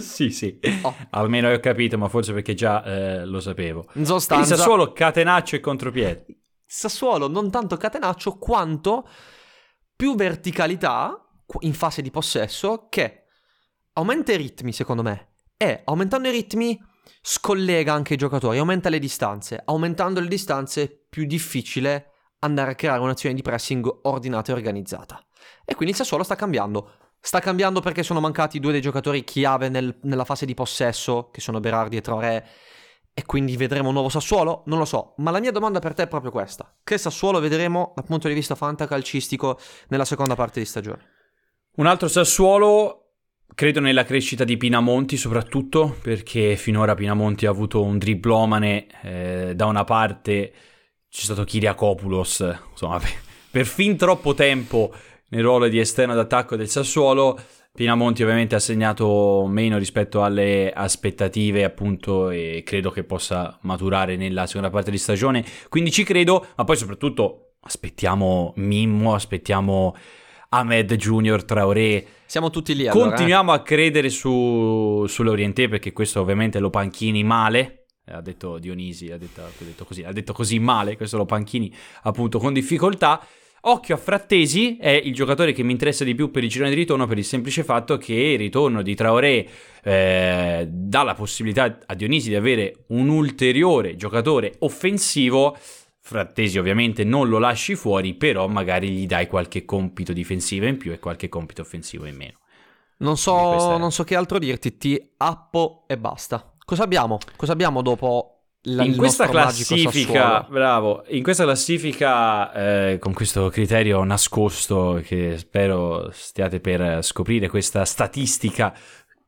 Sì, sì, oh. Almeno io ho capito, ma forse perché già eh, lo sapevo. In sostanza... Il Sassuolo catenaccio e contropiede. Sassuolo non tanto catenaccio quanto... più verticalità in fase di possesso che aumenta i ritmi, secondo me, e aumentando i ritmi scollega anche i giocatori, aumenta le distanze, aumentando le distanze è più difficile andare a creare un'azione di pressing ordinata e organizzata. E quindi il Sassuolo sta cambiando, sta cambiando perché sono mancati due dei giocatori chiave nel, nella fase di possesso, che sono Berardi e Traoré, e quindi vedremo un nuovo Sassuolo? Non lo so, ma la mia domanda per te è proprio questa. Che Sassuolo vedremo dal punto di vista fantacalcistico nella seconda parte di stagione? Un altro Sassuolo, credo nella crescita di Pinamonti soprattutto, perché finora Pinamonti ha avuto un driblomane, eh, da una parte c'è stato Kyriakopoulos, insomma, per, per fin troppo tempo nel ruolo di esterno d'attacco del Sassuolo. Pinamonti ovviamente ha segnato meno rispetto alle aspettative, appunto, e credo che possa maturare nella seconda parte di stagione, quindi ci credo, ma poi soprattutto aspettiamo Mimmo, aspettiamo Ahmed Junior, Traoré, siamo tutti lì allora. Continuiamo a credere su sull'Orientè, perché questo ovviamente lo panchini male, ha detto Dionisi, ha detto, ha detto così, ha detto così male, questo lo panchini appunto con difficoltà. Occhio a Frattesi, è il giocatore che mi interessa di più per il girone di ritorno, per il semplice fatto che il ritorno di Traoré eh, dà la possibilità a Dionisi di avere un ulteriore giocatore offensivo. Frattesi ovviamente non lo lasci fuori, però magari gli dai qualche compito difensivo in più e qualche compito offensivo in meno. Non so, non so che altro dirti, ti appo e basta. Cosa abbiamo? Cosa abbiamo dopo? La, in questa classifica, bravo, in questa classifica eh, con questo criterio nascosto che spero stiate per scoprire, questa statistica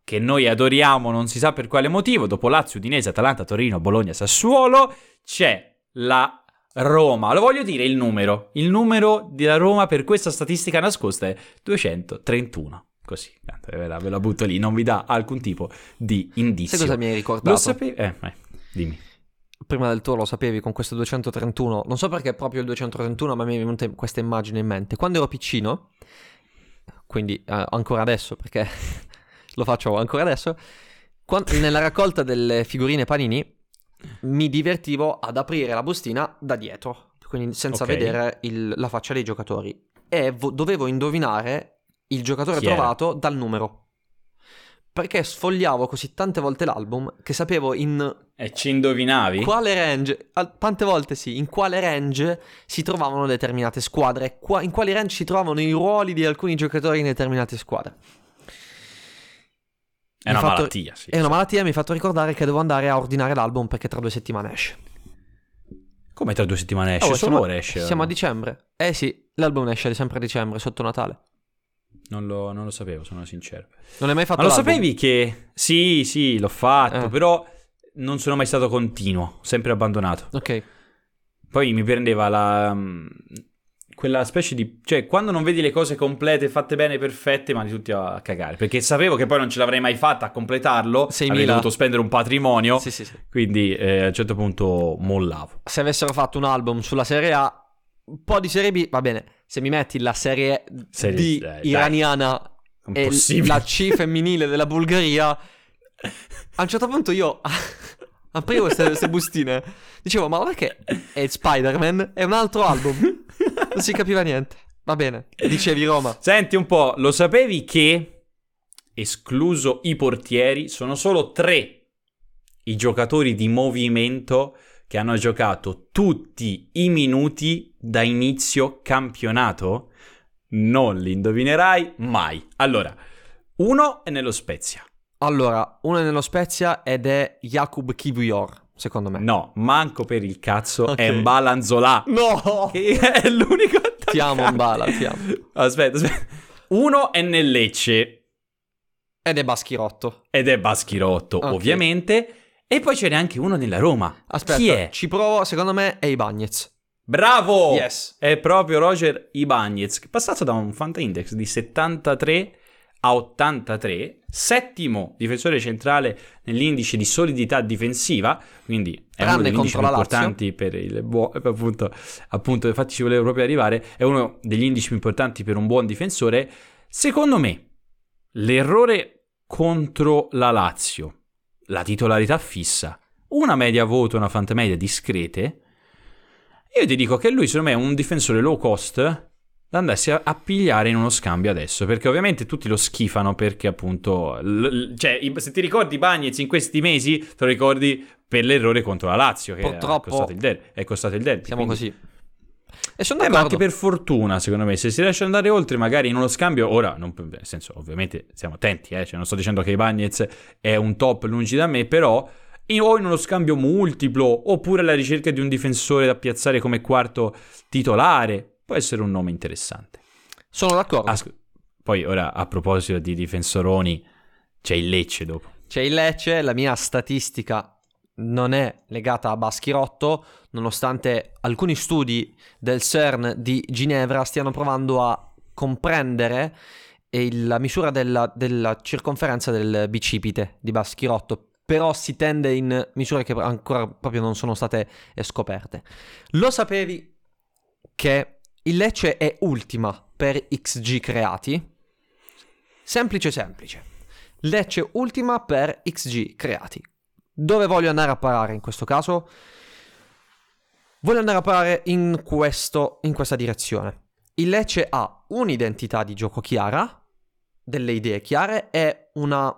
che noi adoriamo non si sa per quale motivo, dopo Lazio, Udinese, Atalanta, Torino, Bologna, Sassuolo, c'è la Roma. Lo voglio dire il numero, il numero della Roma per questa statistica nascosta è duecentotrentuno. Così, ve la butto lì, non vi dà alcun tipo di indizio. Sai cosa mi hai ricordato? Lo sapevi? Eh, eh, dimmi. Prima del tuo lo sapevi con questo duecentotrentuno, non so perché proprio il duecentotrentuno, ma mi è venuta questa immagine in mente. Quando ero piccino, quindi eh, ancora adesso, perché lo faccio ancora adesso, quando, nella raccolta delle figurine Panini mi divertivo ad aprire la bustina da dietro, quindi senza okay. vedere il, la faccia dei giocatori, e vo- dovevo indovinare il giocatore Chi trovato era? dal numero. Perché sfogliavo così tante volte l'album che sapevo in... E ci indovinavi? Quale range... Tante volte sì, in quale range si trovavano determinate squadre, qua, in quali range si trovavano i ruoli di alcuni giocatori in determinate squadre. È mi una fatto, malattia, sì. È sì. una malattia, mi ha fatto ricordare che devo andare a ordinare l'album perché tra due settimane esce. Come tra due settimane esce? Oh, Solo ora esce? Siamo a dicembre. Eh sì, l'album esce sempre a dicembre, sotto Natale. Non lo, non lo sapevo, sono sincero. Non l'hai mai fatto? Ma lo l'album? Sapevi che... Sì, sì, l'ho fatto, eh. però non sono mai stato continuo, sempre abbandonato. Ok. Poi mi prendeva la... quella specie di... Cioè, quando non vedi le cose complete, fatte bene, perfette, mandi tutti a cagare. Perché sapevo che poi non ce l'avrei mai fatta a completarlo. sei mila Avrei dovuto spendere un patrimonio. Sì, sì, sì. Quindi eh, a un certo punto mollavo. Se avessero fatto un album sulla Serie A... un po' di Serie B, va bene. Se mi metti la serie, serie D eh, iraniana e la C femminile della Bulgaria, a un certo punto io aprivo queste bustine, dicevo ma perché è Spider-Man? È un altro album, non si capiva niente. Va bene, dicevi Roma. Senti un po', lo sapevi che, escluso i portieri, sono solo tre i giocatori di movimento che hanno giocato tutti i minuti da inizio campionato? Non li indovinerai mai. Allora, uno è nello Spezia. Allora, uno è nello Spezia ed è Jakub Kivior, secondo me. No, manco per il cazzo, okay. è Mbala Anzola. No! Che è l'unico attaccante. Ti amo Mbala, ti amo. Aspetta, aspetta. Uno è nel Lecce. Ed è Baschirotto. Ed è Baschirotto, okay. ovviamente. E poi ce n'è anche uno nella Roma. Aspetta, chi è? Ci provo, secondo me è Ibañez. Bravo! Yes. È proprio Roger Ibañez, passato da un Fanta Index di settantatré a ottantatré, settimo difensore centrale nell'indice di solidità difensiva, quindi è Tranne uno degli indici più importanti per il buon, appunto, appunto, infatti ci volevo proprio arrivare, è uno degli indici più importanti per un buon difensore. Secondo me, l'errore contro la Lazio, la titolarità fissa, una media voto, una fantamedia discrete, io ti dico che lui secondo me è un difensore low cost da andarsi a, a pigliare in uno scambio adesso, perché ovviamente tutti lo schifano perché appunto l- l- cioè se ti ricordi Bagnez in questi mesi te lo ricordi per l'errore contro la Lazio che purtroppo è costato il derby, è costato il derby siamo quindi... così e sono d'accordo. Eh, ma anche per fortuna secondo me se si riesce ad andare oltre magari in uno scambio ora non, nel senso ovviamente siamo attenti eh, cioè non sto dicendo che Ibañez è un top lungi da me, però in, o in uno scambio multiplo oppure alla ricerca di un difensore da piazzare come quarto titolare può essere un nome interessante. Sono d'accordo. Asco- poi ora a proposito di difensoroni c'è il Lecce dopo. C'è il Lecce, la mia statistica non è legata a Baschirotto, nonostante alcuni studi del CERN di Ginevra stiano provando a comprendere il, la misura della, della circonferenza del bicipite di Baschirotto, però si tende in misure che ancora proprio non sono state scoperte. Lo sapevi che il Lecce è ultima per X G creati? Semplice semplice. Lecce ultima per X G creati. Dove voglio andare a parare in questo caso? Voglio andare a parare in questo in questa direzione. il Lecce ha un'identità di gioco chiara, delle idee chiare e una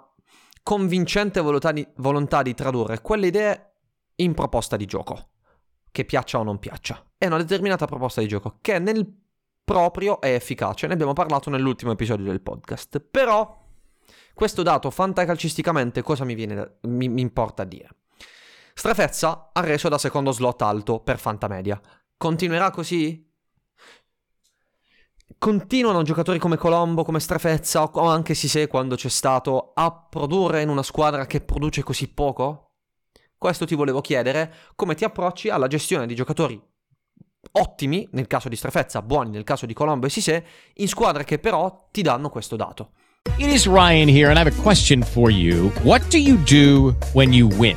convincente volontà di, volontà di tradurre quelle idee in proposta di gioco, che piaccia o non piaccia. È una determinata proposta di gioco che nel proprio è efficace, ne abbiamo parlato nell'ultimo episodio del podcast. Però questo dato fantacalcisticamente cosa mi, viene da, mi, mi importa dire? Strafezza ha reso da secondo slot alto per Fantamedia. Continuerà così? Continuano giocatori come Colombo, come Strafezza o anche Sisè quando c'è stato a produrre in una squadra che produce così poco? Questo ti volevo chiedere, come ti approcci alla gestione di giocatori ottimi, nel caso di Strafezza, buoni nel caso di Colombo e Sisè, in squadre che però ti danno questo dato. It is Ryan here and I have a question for you. What do you do when you win?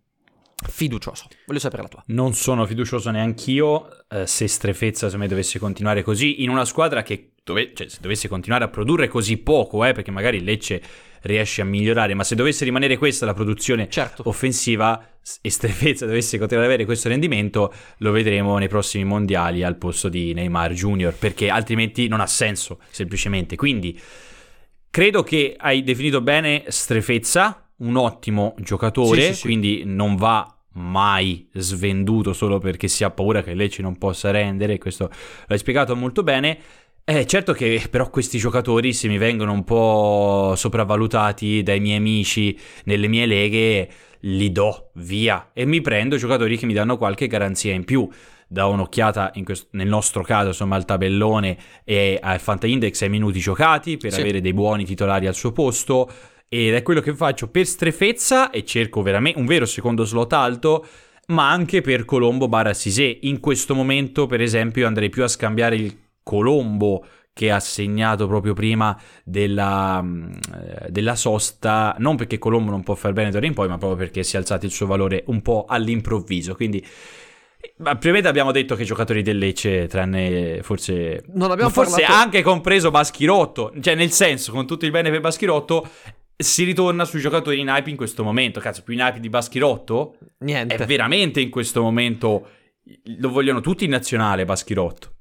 fiducioso, voglio sapere la tua. Non sono fiducioso neanch'io. Eh, se Strefezza, se me dovesse continuare così in una squadra che dove, cioè, se dovesse continuare a produrre così poco, eh, perché magari Lecce riesce a migliorare, ma se dovesse rimanere questa la produzione certo. offensiva e Strefezza dovesse continuare ad avere questo rendimento, lo vedremo nei prossimi mondiali al posto di Neymar Junior, perché altrimenti non ha senso, semplicemente. Quindi credo che hai definito bene Strefezza, un ottimo giocatore, sì, sì, sì. Quindi non va mai svenduto solo perché si ha paura che Lecce non possa rendere, questo l'hai spiegato molto bene. È certo che però questi giocatori, se mi vengono un po' sopravvalutati dai miei amici nelle mie leghe, li do via e mi prendo giocatori che mi danno qualche garanzia in più. Da un'occhiata in questo, nel nostro caso insomma al tabellone e al Fanta Index ai minuti giocati per sì. avere dei buoni titolari al suo posto. Ed è quello che faccio per Strefezza e cerco veramente un vero secondo slot alto, ma anche per Colombo barra Sisè. In questo momento, per esempio, andrei più a scambiare il Colombo che ha segnato proprio prima della, della sosta, non perché Colombo non può far bene d'ora in poi, ma proprio perché si è alzato il suo valore un po' all'improvviso. Quindi... ma prima abbiamo detto che i giocatori del Lecce, tranne forse non abbiamo forse parlato... anche compreso Baschirotto, cioè nel senso, con tutto il bene per Baschirotto, si ritorna sui giocatori in hype in questo momento. Cazzo, più in hype di Baschirotto? Niente. È veramente in questo momento lo vogliono tutti in nazionale Baschirotto,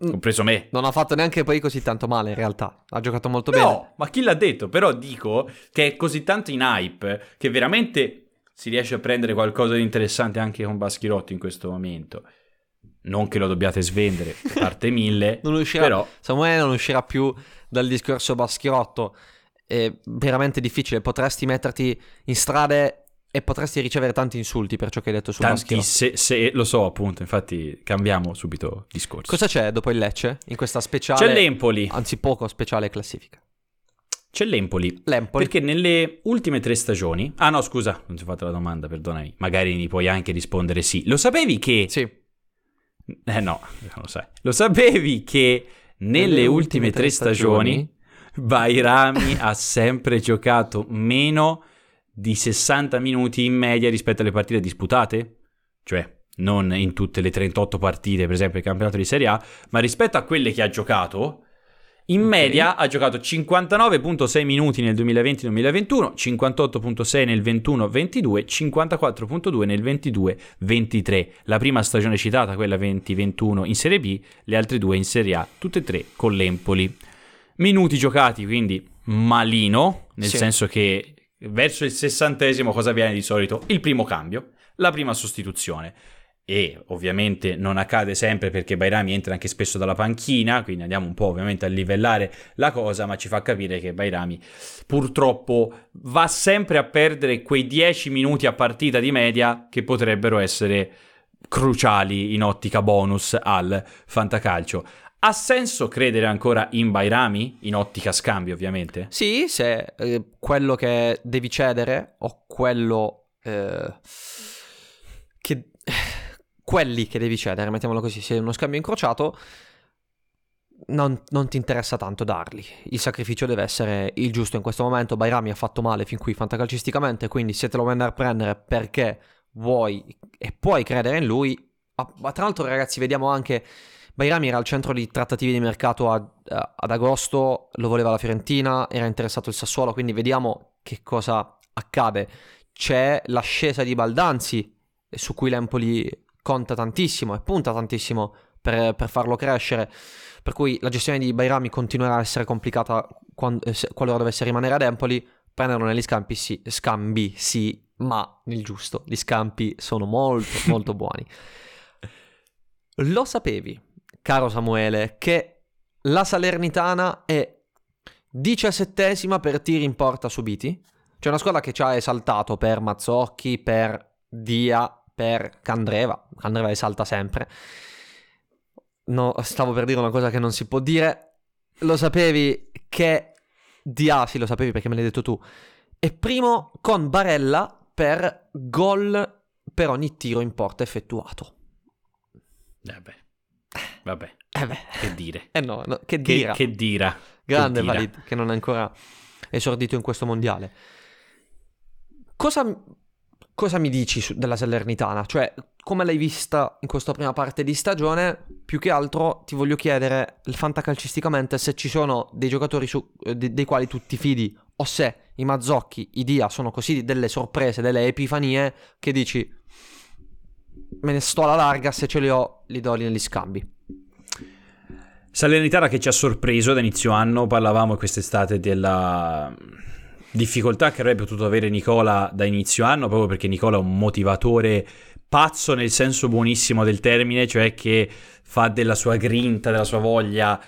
compreso me. Non ha fatto neanche poi così tanto male in realtà, ha giocato molto no, bene. No, ma chi l'ha detto? Però dico che è così tanto in hype che veramente si riesce a prendere qualcosa di interessante anche con Baschirotto in questo momento. Non che lo dobbiate svendere, parte mille. Non uscirà, però... Samuele non uscirà più dal discorso Baschirotto. È veramente difficile, potresti metterti in strade e potresti ricevere tanti insulti per ciò che hai detto su Baschirotto. Se, se lo so, appunto, infatti cambiamo subito discorso. Cosa c'è dopo il Lecce in questa speciale? C'è l'Empoli. Anzi poco speciale classifica. C'è l'Empoli. L'Empoli. Perché nelle ultime tre stagioni... Ah no, scusa, non ti ho fatto la domanda, perdonami. Magari mi puoi anche rispondere sì. Lo sapevi che... Sì. Eh no, non lo sai. Lo sapevi che nelle, nelle ultime, ultime tre, tre stagioni... stagioni... Bairami ha sempre giocato meno di sessanta minuti in media rispetto alle partite disputate, cioè non in tutte le trentotto partite per esempio del campionato di Serie A, ma rispetto a quelle che ha giocato in okay. media ha giocato cinquantanove virgola sei minuti nel duemilaventi duemilaventuno, cinquantotto virgola sei nel ventuno ventidue, cinquantaquattro virgola due nel ventidue ventitré. La prima stagione citata, quella venti ventuno in Serie B, le altre due in Serie A, tutte e tre con l'Empoli. Minuti giocati quindi malino, nel sì. senso che verso il sessantesimo cosa avviene di solito? Il primo cambio, la prima sostituzione. e ovviamente non accade sempre perché Bairami entra anche spesso dalla panchina, quindi andiamo un po' ovviamente a livellare la cosa, ma ci fa capire che Bairami purtroppo va sempre a perdere quei dieci minuti a partita di media che potrebbero essere cruciali in ottica bonus al fantacalcio. Ha senso credere ancora in Bairami? In ottica scambio ovviamente? Sì, se eh, quello che devi cedere o quello eh, che... quelli che devi cedere, mettiamolo così, se è uno scambio incrociato non, non ti interessa tanto darli, il sacrificio deve essere il giusto. In questo momento Bairami ha fatto male fin qui fantacalcisticamente, quindi se te lo vuoi andare a prendere perché vuoi e puoi credere in lui. Ma tra l'altro ragazzi, vediamo anche Bairami era al centro di trattative di mercato ad, ad agosto, lo voleva la Fiorentina, era interessato il Sassuolo, quindi vediamo che cosa accade. C'è l'ascesa di Baldanzi su cui l'Empoli conta tantissimo e punta tantissimo per, per farlo crescere, per cui la gestione di Bairami continuerà a essere complicata quando, se, qualora dovesse rimanere ad Empoli. Prenderlo negli scampi sì, scambi sì, ma nel giusto, gli scampi sono molto molto buoni. Lo sapevi, caro Samuele, che la Salernitana è diciassettesima per tiri in porta subiti? C'è una squadra che ci ha esaltato per Mazzocchi, per Dia, per Candreva. Candreva esalta sempre. No, stavo per dire una cosa che non si può dire. Lo sapevi che Dia, sì lo sapevi perché me l'hai detto tu, è primo con Barella per gol per ogni tiro in porta effettuato. Vabbè, vabbè, eh beh. Che dire. Eh no, no che, che, dira. che dira. Grande che dira. Valid, che non è ancora esordito in questo mondiale. Cosa... Cosa mi dici su, della Salernitana? Cioè, come l'hai vista in questa prima parte di stagione? Più che altro ti voglio chiedere, fantacalcisticamente, se ci sono dei giocatori su, de, dei quali tu ti fidi, o se i Mazzocchi, i Dia sono così delle sorprese, delle epifanie, che dici, me ne sto alla larga, se ce li ho, li do lì negli scambi. Salernitana che ci ha sorpreso da inizio anno, parlavamo quest'estate della... difficoltà che avrebbe potuto avere Nicola da inizio anno, proprio perché Nicola è un motivatore pazzo nel senso buonissimo del termine, cioè che fa della sua grinta, della sua voglia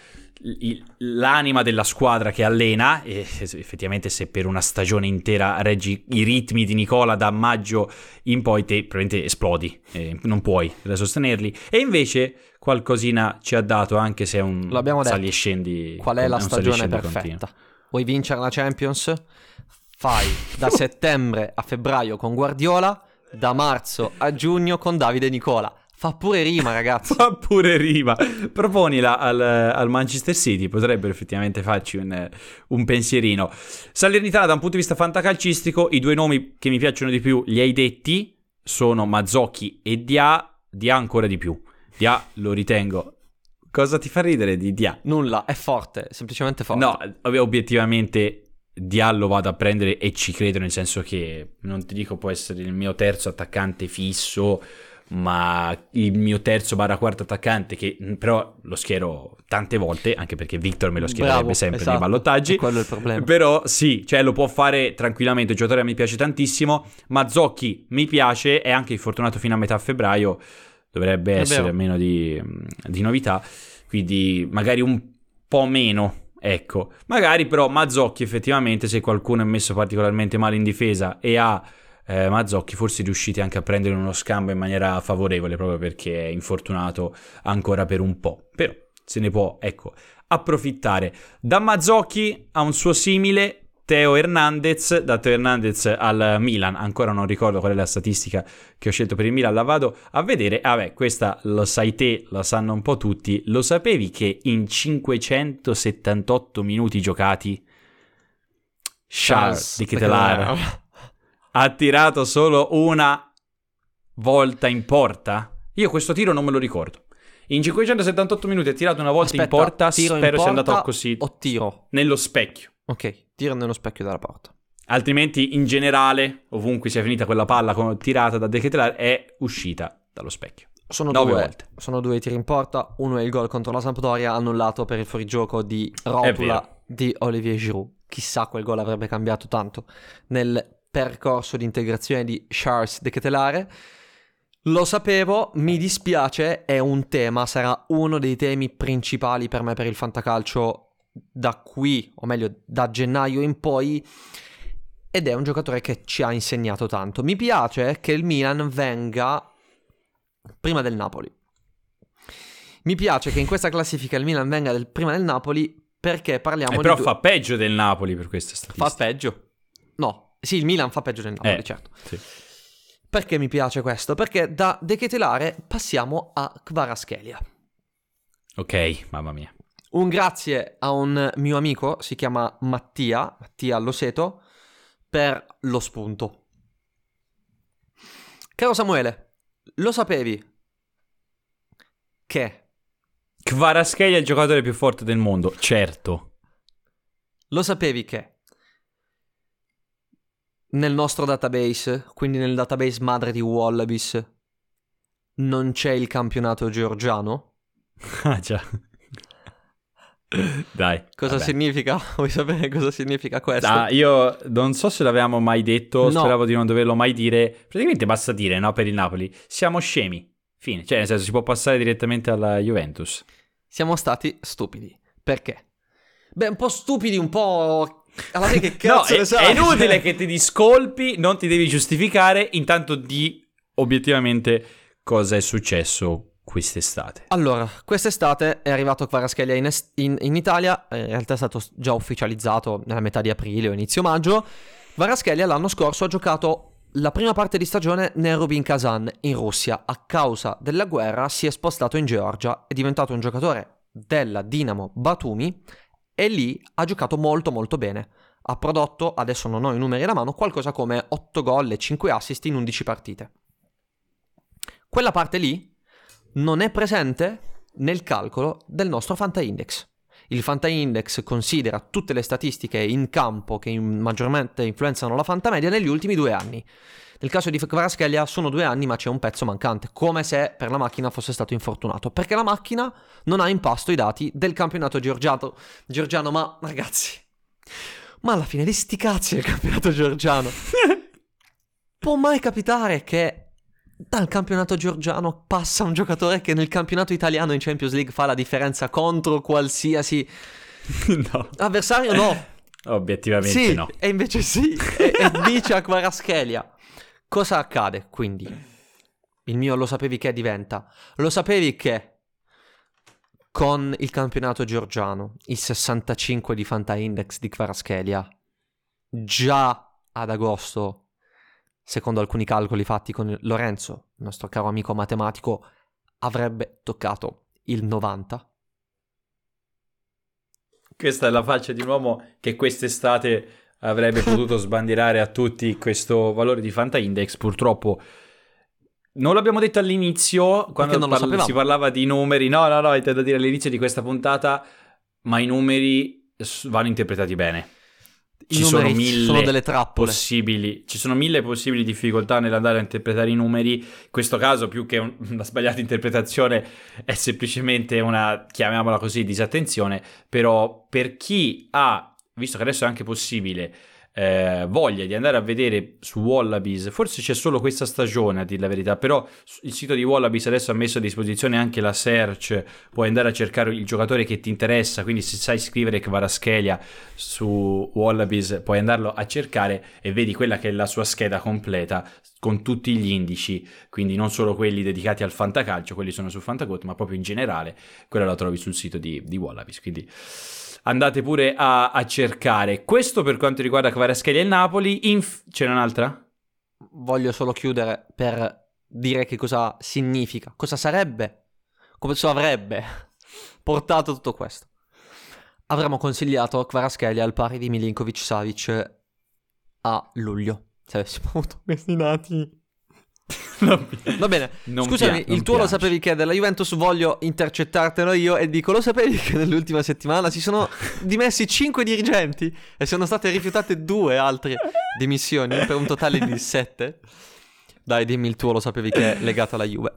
l'anima della squadra che allena, e effettivamente se per una stagione intera reggi i ritmi di Nicola da maggio in poi te probabilmente esplodi, eh, non puoi sostenerli. E invece qualcosina ci ha dato, anche se è un sali e scendi. Qual è la stagione perfetta? Continuo. Vuoi vincere la Champions? Fai da settembre a febbraio con Guardiola, da marzo a giugno con Davide Nicola. Fa pure rima, ragazzi. Fa pure rima. Proponila al, al Manchester City, potrebbero effettivamente farci un, un pensierino. Salernitana, da un punto di vista fantacalcistico, i due nomi che mi piacciono di più, li hai detti, sono Mazzocchi e Dia. Dia ancora di più. Dia lo ritengo... Cosa ti fa ridere di Dia? Nulla, è forte, semplicemente forte. No, obiettivamente Dia lo vado a prendere e ci credo, nel senso che non ti dico può essere il mio terzo attaccante fisso, ma il mio terzo barra quarto attaccante che però lo schiero tante volte, anche perché Victor me lo schiererebbe Bravo, sempre esatto, nei ballottaggi. E quello è il problema. Però sì, cioè lo può fare tranquillamente, il giocatore mi piace tantissimo. Mazzocchi mi piace, è anche infortunato fino a metà febbraio. Dovrebbe essere meno di, di novità, quindi magari un po' meno, ecco. Magari però Mazzocchi effettivamente, se qualcuno è messo particolarmente male in difesa e ha eh, Mazzocchi, forse riuscite anche a prendere uno scambio in maniera favorevole, proprio perché è infortunato ancora per un po'. Però se ne può, ecco, approfittare. Da Mazzocchi a un suo simile... Teo Hernandez, da Teo Hernandez al Milan, ancora non ricordo qual è la statistica che ho scelto per il Milan, la vado a vedere. Ah beh, questa lo sai te, la sanno un po' tutti. Lo sapevi che in cinquecentosettantotto minuti giocati Charles di Ketelaere ha tirato solo una volta in porta? Io questo tiro non me lo ricordo. In cinquecentosettantotto minuti ha tirato una volta Aspetta, in porta, tiro spero in porta sia andato così. O tiro? Nello specchio. Ok, tira nello specchio della porta. Altrimenti in generale, ovunque sia finita quella palla con, tirata da De Ketelaere, è uscita dallo specchio. Sono due volte. Sono due tiri in porta, uno è il gol contro la Sampdoria annullato per il fuorigioco di rotula di Olivier Giroud. Chissà quel gol avrebbe cambiato tanto nel percorso di integrazione di Charles De Ketelaere. Lo sapevo, mi dispiace, è un tema, sarà uno dei temi principali per me per il Fantacalcio da qui, o meglio da gennaio in poi, ed è un giocatore che ci ha insegnato tanto. Mi piace che il Milan venga prima del Napoli. Mi piace che in questa classifica il Milan venga del, prima del Napoli, perché parliamo eh, di... Però due... fa peggio del Napoli per questa statistica. Fa peggio? No, sì, il Milan fa peggio del Napoli, eh, certo. Sì. Perché mi piace questo? Perché da De Ketelare passiamo a Kvaratskhelia. Ok, mamma mia. Un grazie a un mio amico, si chiama Mattia, Mattia Loseto, per lo spunto. Caro Samuele, lo sapevi che Kvaratskhelia è il giocatore più forte del mondo? Certo. Lo sapevi che nel nostro database, quindi nel database madre di Wallabies, non c'è il campionato georgiano? Ah già. Dai. Cosa vabbè. Significa? Vuoi sapere cosa significa questo? Ah, io non so se l'avevamo mai detto, no. Speravo di non doverlo mai dire. Praticamente basta dire, no, per il Napoli. Siamo scemi. Fine. Cioè, nel senso, si può passare direttamente alla Juventus. Siamo stati stupidi. Perché? Beh, un po' stupidi, un po'... Alla fine che cazzo no, ne è, sai? È inutile che ti discolpi, non ti devi giustificare. Intanto di obiettivamente cosa è successo quest'estate. Allora, quest'estate è arrivato Kvaratskhelia in, est- in, in Italia. In realtà è stato già ufficializzato nella metà di aprile o inizio maggio. Kvaratskhelia l'anno scorso ha giocato la prima parte di stagione nel Rubin Kazan in Russia. A causa della guerra si è spostato in Georgia, è diventato un giocatore della Dinamo Batumi e lì ha giocato molto molto bene. Ha prodotto, adesso non ho i numeri alla mano, qualcosa come otto gol e cinque assist in undici partite. Quella parte lì non è presente nel calcolo del nostro Fanta Index. Il Fanta Index considera tutte le statistiche in campo che in, maggiormente influenzano la Fanta Media negli ultimi due anni. Nel caso di Kvaratskhelia sono due anni, ma c'è un pezzo mancante, come se per la macchina fosse stato infortunato, perché la macchina non ha in pasto i dati del campionato georgiano, georgiano ma ragazzi, ma alla fine di sti cazzi il campionato georgiano. Può mai capitare che dal campionato georgiano passa un giocatore che nel campionato italiano in Champions League fa la differenza contro qualsiasi no. avversario? No. Obiettivamente sì, no. E invece sì. E, e dice a Kvaratskhelia. Cosa accade quindi? Il mio lo sapevi che diventa. Lo sapevi che con il campionato georgiano, il sessantacinque di Fanta Index di Kvaratskhelia, già ad agosto, secondo alcuni calcoli fatti con Lorenzo, il nostro caro amico matematico, avrebbe toccato il novanta. Questa è la faccia di un uomo che quest'estate avrebbe potuto sbandierare a tutti questo valore di Fanta Index. Purtroppo non l'abbiamo detto all'inizio, quando parla- si parlava di numeri. No, no, no, è da dire all'inizio di questa puntata, ma i numeri vanno interpretati bene. Ci sono mille sono delle trappole possibili, ci sono mille possibili difficoltà nell'andare a interpretare i numeri. In questo caso, più che una sbagliata interpretazione, è semplicemente una, chiamiamola così, disattenzione. Però per chi ha, visto che adesso è anche possibile, eh, voglia di andare a vedere su Wallabies, forse c'è solo questa stagione a dire la verità, però il sito di Wallabies adesso ha messo a disposizione anche la search, puoi andare a cercare il giocatore che ti interessa, quindi se sai scrivere Kvaratskhelia su Wallabies puoi andarlo a cercare e vedi quella che è la sua scheda completa con tutti gli indici, quindi non solo quelli dedicati al Fantacalcio, quelli sono su Fantagot, ma proprio in generale quella la trovi sul sito di, di Wallabies, quindi andate pure a, a cercare. Questo per quanto riguarda Kvaratskhelia e il Napoli. Inf- c'è un'altra? Voglio solo chiudere per dire che cosa significa, cosa sarebbe, come se avrebbe portato tutto questo. Avremmo consigliato Kvaratskhelia al pari di Milinkovic Savic a luglio, se avessimo avuto questi nati. Va bene, non scusami, pia- il tuo piace. Lo sapevi che della Juventus voglio intercettartelo io e dico: lo sapevi che nell'ultima settimana si sono dimessi cinque dirigenti e sono state rifiutate due altre dimissioni per un totale di sette? Dai, dimmi il tuo lo sapevi che è legato alla Juve.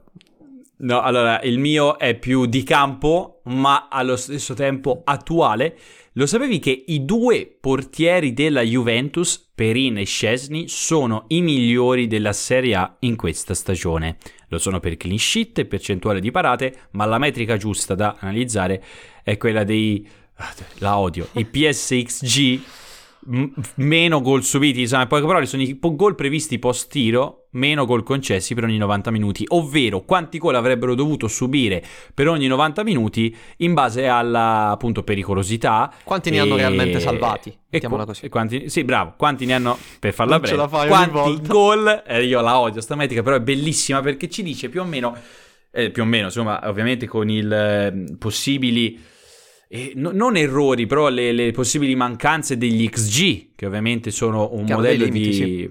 No, allora, il mio è più di campo, ma allo stesso tempo attuale. Lo sapevi che i due portieri della Juventus, Perin e Szczesny, sono i migliori della Serie A in questa stagione? Lo sono per clean sheet e percentuale di parate, ma la metrica giusta da analizzare è quella dei... la odio, i P S X G... M- meno gol subiti, insomma, in poche parole sono i po- gol previsti post tiro meno gol concessi per ogni novanta minuti, ovvero quanti gol avrebbero dovuto subire per ogni novanta minuti in base alla, appunto, pericolosità, quanti e... ne hanno realmente salvati, mettiamola così, e quanti... sì, bravo, quanti ne hanno, per farla non breve, ce la fai quanti ogni volta. Gol, eh, io la odio sta metrica, però è bellissima perché ci dice più o meno, eh, più o meno, insomma, ovviamente con il eh, possibili Eh, no, non errori, però le, le possibili mancanze degli X G, che ovviamente sono un modello limiti, di sì.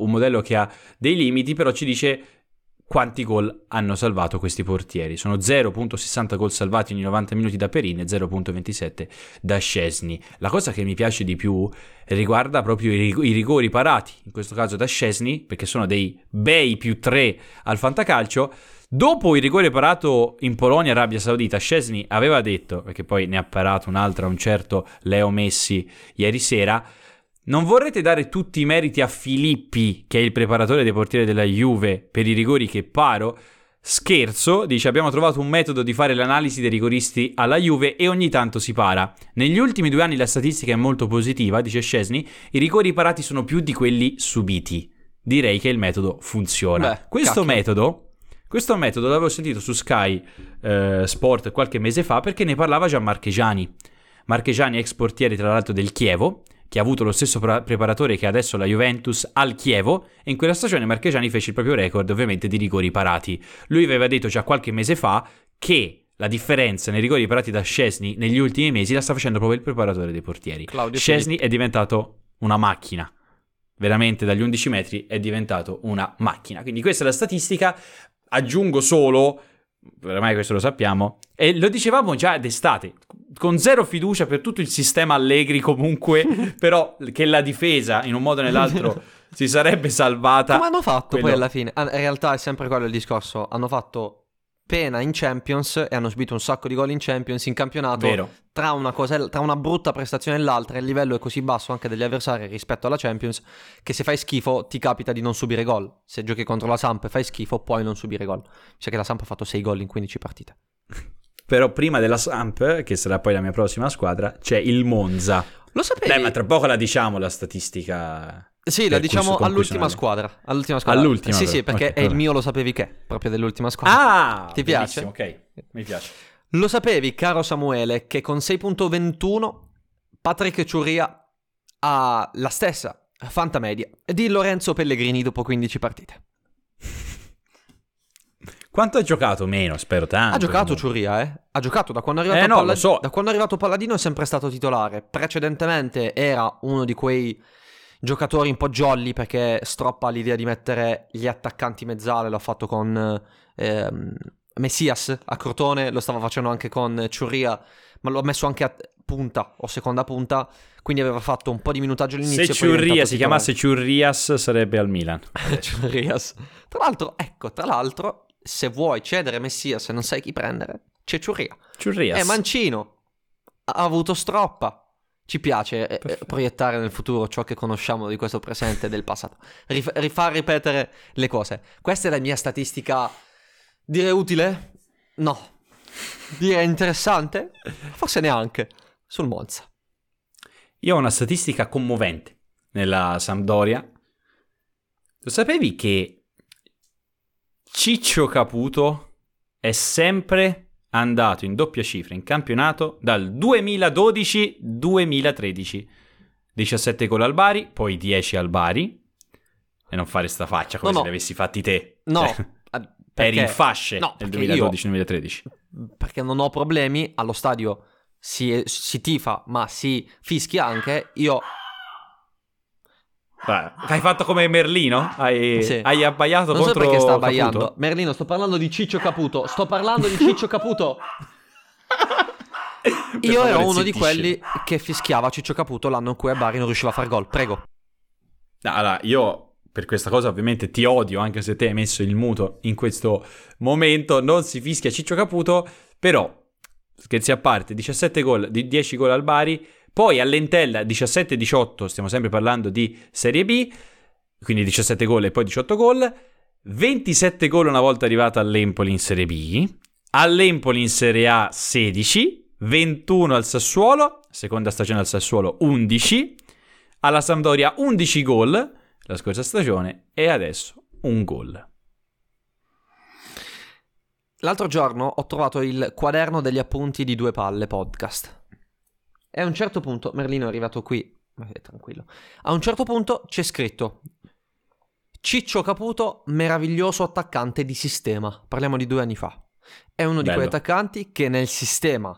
un modello che ha dei limiti, però ci dice quanti gol hanno salvato questi portieri. Sono zero virgola sessanta gol salvati ogni novanta minuti da Perin e zero virgola ventisette da Szczesny. La cosa che mi piace di più riguarda proprio i, rig- i rigori parati, in questo caso da Szczesny, perché sono dei bei più tre al Fantacalcio. Dopo il rigore parato in Polonia Arabia Saudita, Szczesny aveva detto, perché poi ne ha parato un'altra un certo Leo Messi ieri sera: non vorrete dare tutti i meriti a Filippi, che è il preparatore dei portieri della Juve, per i rigori che paro? Scherzo, dice, abbiamo trovato un metodo di fare l'analisi dei rigoristi alla Juve e ogni tanto si para. Negli ultimi due anni la statistica è molto positiva, dice Szczesny, i rigori parati sono più di quelli subiti. Direi che il metodo funziona. Beh, questo cacchio. metodo... Questo metodo l'avevo sentito su Sky eh, Sport qualche mese fa, perché ne parlava già Marchegiani. Marchegiani, ex portiere tra l'altro del Chievo, che ha avuto lo stesso pra- preparatore che adesso la Juventus al Chievo, e in quella stagione Marchegiani fece il proprio record ovviamente di rigori parati. Lui aveva detto già qualche mese fa che la differenza nei rigori parati da Szczesny negli ultimi mesi la sta facendo proprio il preparatore dei portieri. Claudio Szczesny Filippi. È diventato una macchina. Veramente dagli undici metri è diventato una macchina. Quindi questa è la statistica. Aggiungo solo, ormai questo lo sappiamo, e lo dicevamo già d'estate, con zero fiducia per tutto il sistema Allegri comunque, però che la difesa in un modo o nell'altro si sarebbe salvata. Come hanno fatto quello... poi alla fine? In realtà è sempre quello il discorso, hanno fatto pena in Champions e hanno subito un sacco di gol in Champions, in campionato. Vero. Tra una cosa, tra una brutta prestazione e l'altra il livello è così basso anche degli avversari rispetto alla Champions che se fai schifo ti capita di non subire gol. Se giochi contro la Samp e fai schifo puoi non subire gol. Cioè che la Samp ha fatto sei gol in quindici partite. Però prima della Samp, che sarà poi la mia prossima squadra, c'è il Monza. Lo sapevi? Beh, ma tra poco la diciamo la statistica. Sì, la diciamo all'ultima squadra, all'ultima squadra. All'ultima. Sì, però. Sì, perché okay, è allora. Il mio lo sapevi che, proprio dell'ultima squadra. Ah, ti piace? Ok, mi piace. Lo sapevi, caro Samuele, che con sei virgola ventuno Patrick Ciuria ha la stessa fantamedia di Lorenzo Pellegrini dopo quindici partite. Quanto ha giocato? Meno, spero tanto. Ha giocato comunque. Ciuria, eh? Ha giocato da quando è arrivato eh, no, Pallad- lo so. Da quando è arrivato Palladino è sempre stato titolare. Precedentemente era uno di quei giocatori un po' jolly perché stroppa l'idea di mettere gli attaccanti mezzale, l'ha fatto con ehm, Messias a Crotone, lo stava facendo anche con Ciuria, ma lo ha messo anche a punta o seconda punta, quindi aveva fatto un po' di minutaggio all'inizio. Se Ciuria si chiamasse Ciurias sarebbe al Milan. Ciurias. Tra l'altro, ecco, tra l'altro, se vuoi cedere Messias e non sai chi prendere, c'è Ciuria. Ciurias. È mancino. Ha avuto stroppa. Ci piace eh, proiettare nel futuro ciò che conosciamo di questo presente e del passato. Rif- rifar ripetere le cose. Questa è la mia statistica. Dire utile? No. Dire interessante? Forse neanche. Sul Monza. Io ho una statistica commovente nella Sampdoria. Lo sapevi che Ciccio Caputo è sempre... andato in doppia cifra in campionato dal duemiladodici duemilatredici, diciassette gol al Bari, poi dieci al Bari, e non fare sta faccia come no, se no. Li avessi fatti te, no, cioè, perché... eri in fasce no, nel duemiladodici duemilatredici, perché non ho problemi, allo stadio si, si tifa ma si fischia anche. Io Beh, hai fatto come Merlino? Hai, sì. hai abbaiato non contro Caputo? Non so perché sta abbaiando. Caputo? Merlino, sto parlando di Ciccio Caputo. Sto parlando di Ciccio Caputo. Io ero uno di quelli che fischiava Ciccio Caputo l'anno in cui a Bari non riusciva a far gol. Prego. Allora, io... per questa cosa ovviamente ti odio, anche se te hai messo il muto in questo momento. Non si fischia Ciccio Caputo, però scherzi a parte, diciassette gol, dieci gol al Bari, poi all'Entella diciassette diciotto, stiamo sempre parlando di Serie B, quindi diciassette gol e poi diciotto gol, ventisette gol una volta arrivata all'Empoli in Serie B, all'Empoli in Serie A sedici, ventuno al Sassuolo, seconda stagione al Sassuolo undici, alla Sampdoria undici gol la scorsa stagione e adesso un gol. L'altro giorno ho trovato il quaderno degli appunti di Due Palle podcast e a un certo punto, Merlino è arrivato qui, eh, tranquillo, a un certo punto c'è scritto Ciccio Caputo, meraviglioso attaccante di sistema, parliamo di due anni fa, è uno di Bello. Quegli attaccanti che nel sistema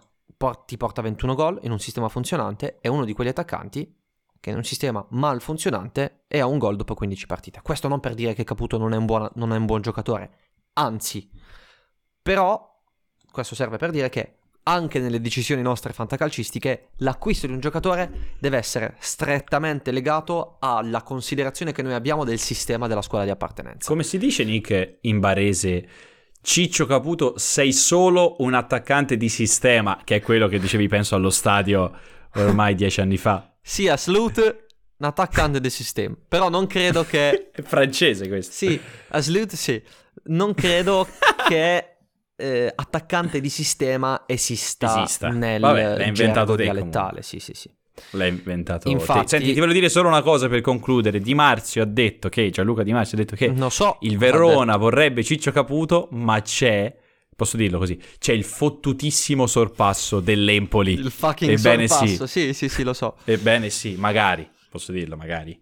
ti porta ventuno gol in un sistema funzionante, è uno di quegli attaccanti che è un sistema mal funzionante e ha un gol dopo quindici partite. Questo non per dire che Caputo non è un buon, non è un buon giocatore, anzi, però questo serve per dire che anche nelle decisioni nostre fantacalcistiche l'acquisto di un giocatore deve essere strettamente legato alla considerazione che noi abbiamo del sistema della squadra di appartenenza. Come si dice, Nick, in barese, Ciccio Caputo sei solo un attaccante di sistema, che è quello che dicevi penso allo stadio ormai dieci anni fa. Sì, Aslut, un attaccante del sistema. Però non credo che... È francese questo. Sì, Aslut, sì. Non credo che eh, attaccante di sistema esista, esista. nel Vabbè, l'hai inventato te, dialettale. Sì, sì, sì. L'hai inventato Infatti, te. Senti, ti voglio dire solo una cosa per concludere. Di Marzio ha detto che... Gianluca Di Marzio ha detto che... Non so. Il Verona vorrebbe Ciccio Caputo, ma c'è... Posso dirlo così? C'è il fottutissimo sorpasso dell'Empoli. Il fucking Ebbene sorpasso, sì. sì, sì, sì, lo so. Ebbene sì, magari, posso dirlo, magari.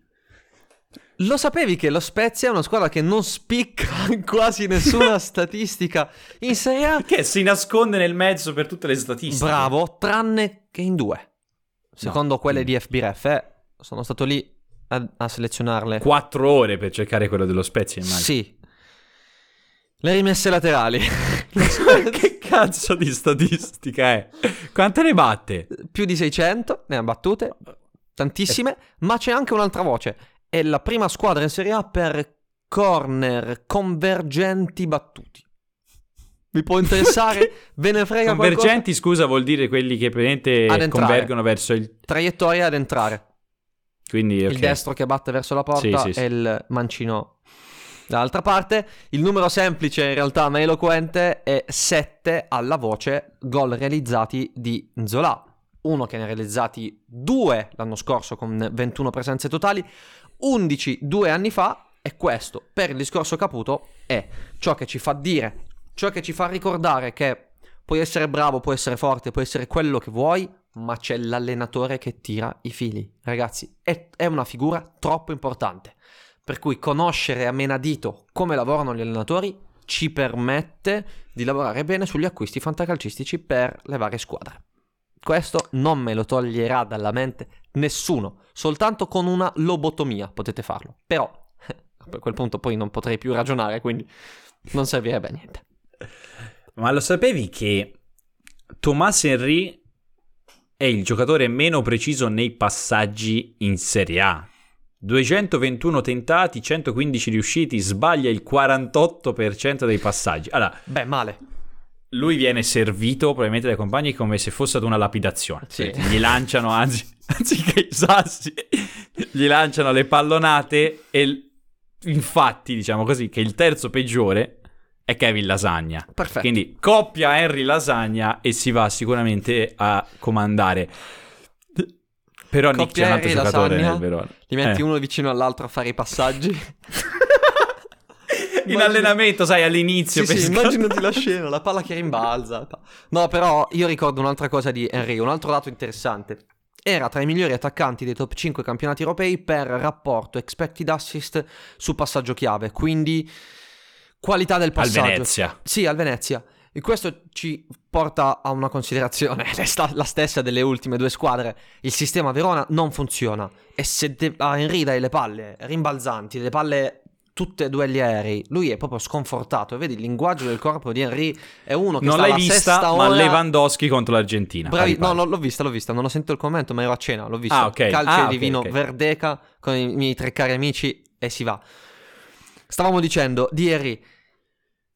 Lo sapevi che lo Spezia è una squadra che non spicca in quasi nessuna statistica in Serie A? Che si nasconde nel mezzo per tutte le statistiche. Bravo, tranne che in due. Secondo no, quelle no. di F B Ref, eh, sono stato lì a, a selezionarle. Quattro ore per cercare quello dello Spezia, immagino. Sì. Le rimesse laterali. Che cazzo di statistica è? Quante ne batte? Più di seicento, ne ha battute, tantissime, ma c'è anche un'altra voce. È la prima squadra in Serie A per corner convergenti battuti. Vi può interessare? Ve ne frega qualcosa? Convergenti, scusa, vuol dire quelli che praticamente convergono verso il... Traiettoria ad entrare. Quindi, okay. Il destro che batte verso la porta sì, sì, sì. E il mancino... Dall'altra parte, il numero semplice in realtà ma eloquente è sette alla voce gol realizzati di Nzola. Uno che ne ha realizzati due l'anno scorso con ventuno presenze totali, undici due anni fa, e questo per il discorso Caputo è ciò che ci fa dire, ciò che ci fa ricordare che puoi essere bravo, puoi essere forte, puoi essere quello che vuoi, ma c'è l'allenatore che tira i fili. Ragazzi, è, è una figura troppo importante. Per cui conoscere a menadito come lavorano gli allenatori ci permette di lavorare bene sugli acquisti fantacalcistici per le varie squadre. Questo non me lo toglierà dalla mente nessuno, soltanto con una lobotomia potete farlo. Però a quel punto poi non potrei più ragionare, quindi non servirebbe a niente. Ma lo sapevi che Thomas Henry è il giocatore meno preciso nei passaggi in Serie A? duecentoventuno tentati, centoquindici riusciti, sbaglia il quarantotto per cento dei passaggi. Allora, beh, male. Lui viene servito probabilmente dai compagni come se fosse stata una lapidazione. Sì. Gli lanciano, anzi, anziché i sassi, gli lanciano le pallonate e l- infatti, diciamo così, che il terzo peggiore è Kevin Lasagna. Perfetto. Quindi coppia Henry Lasagna e si va sicuramente a comandare. Però Nick, c'è un altro giocatore nel Verona. Li metti eh. uno vicino all'altro a fare i passaggi. In immagino... allenamento, sai, all'inizio. Sì, sì, immaginati la scena, la palla che rimbalza. No, però io ricordo un'altra cosa di Henry, un altro dato interessante. Era tra i migliori attaccanti dei top cinque campionati europei per rapporto expected assist su passaggio chiave. Quindi qualità del passaggio. Al Venezia. Sì, al Venezia. E questo ci porta a una considerazione, la stessa delle ultime due squadre. Il sistema Verona non funziona e se de- a Henry dai le palle rimbalzanti, le palle tutte e due gli aerei, lui è proprio sconfortato. E vedi il linguaggio del corpo di Henry, è uno che non sta alla vista, sesta ora. Non l'hai vista, ma Lewandowski contro l'Argentina. Bravi, no, no, l'ho vista, l'ho vista, non ho sentito il commento, ma ero a cena, l'ho vista. Ah, okay. Calcio ah, di okay, vino okay. Verdeca con i miei tre cari amici e si va. Stavamo dicendo di ieri.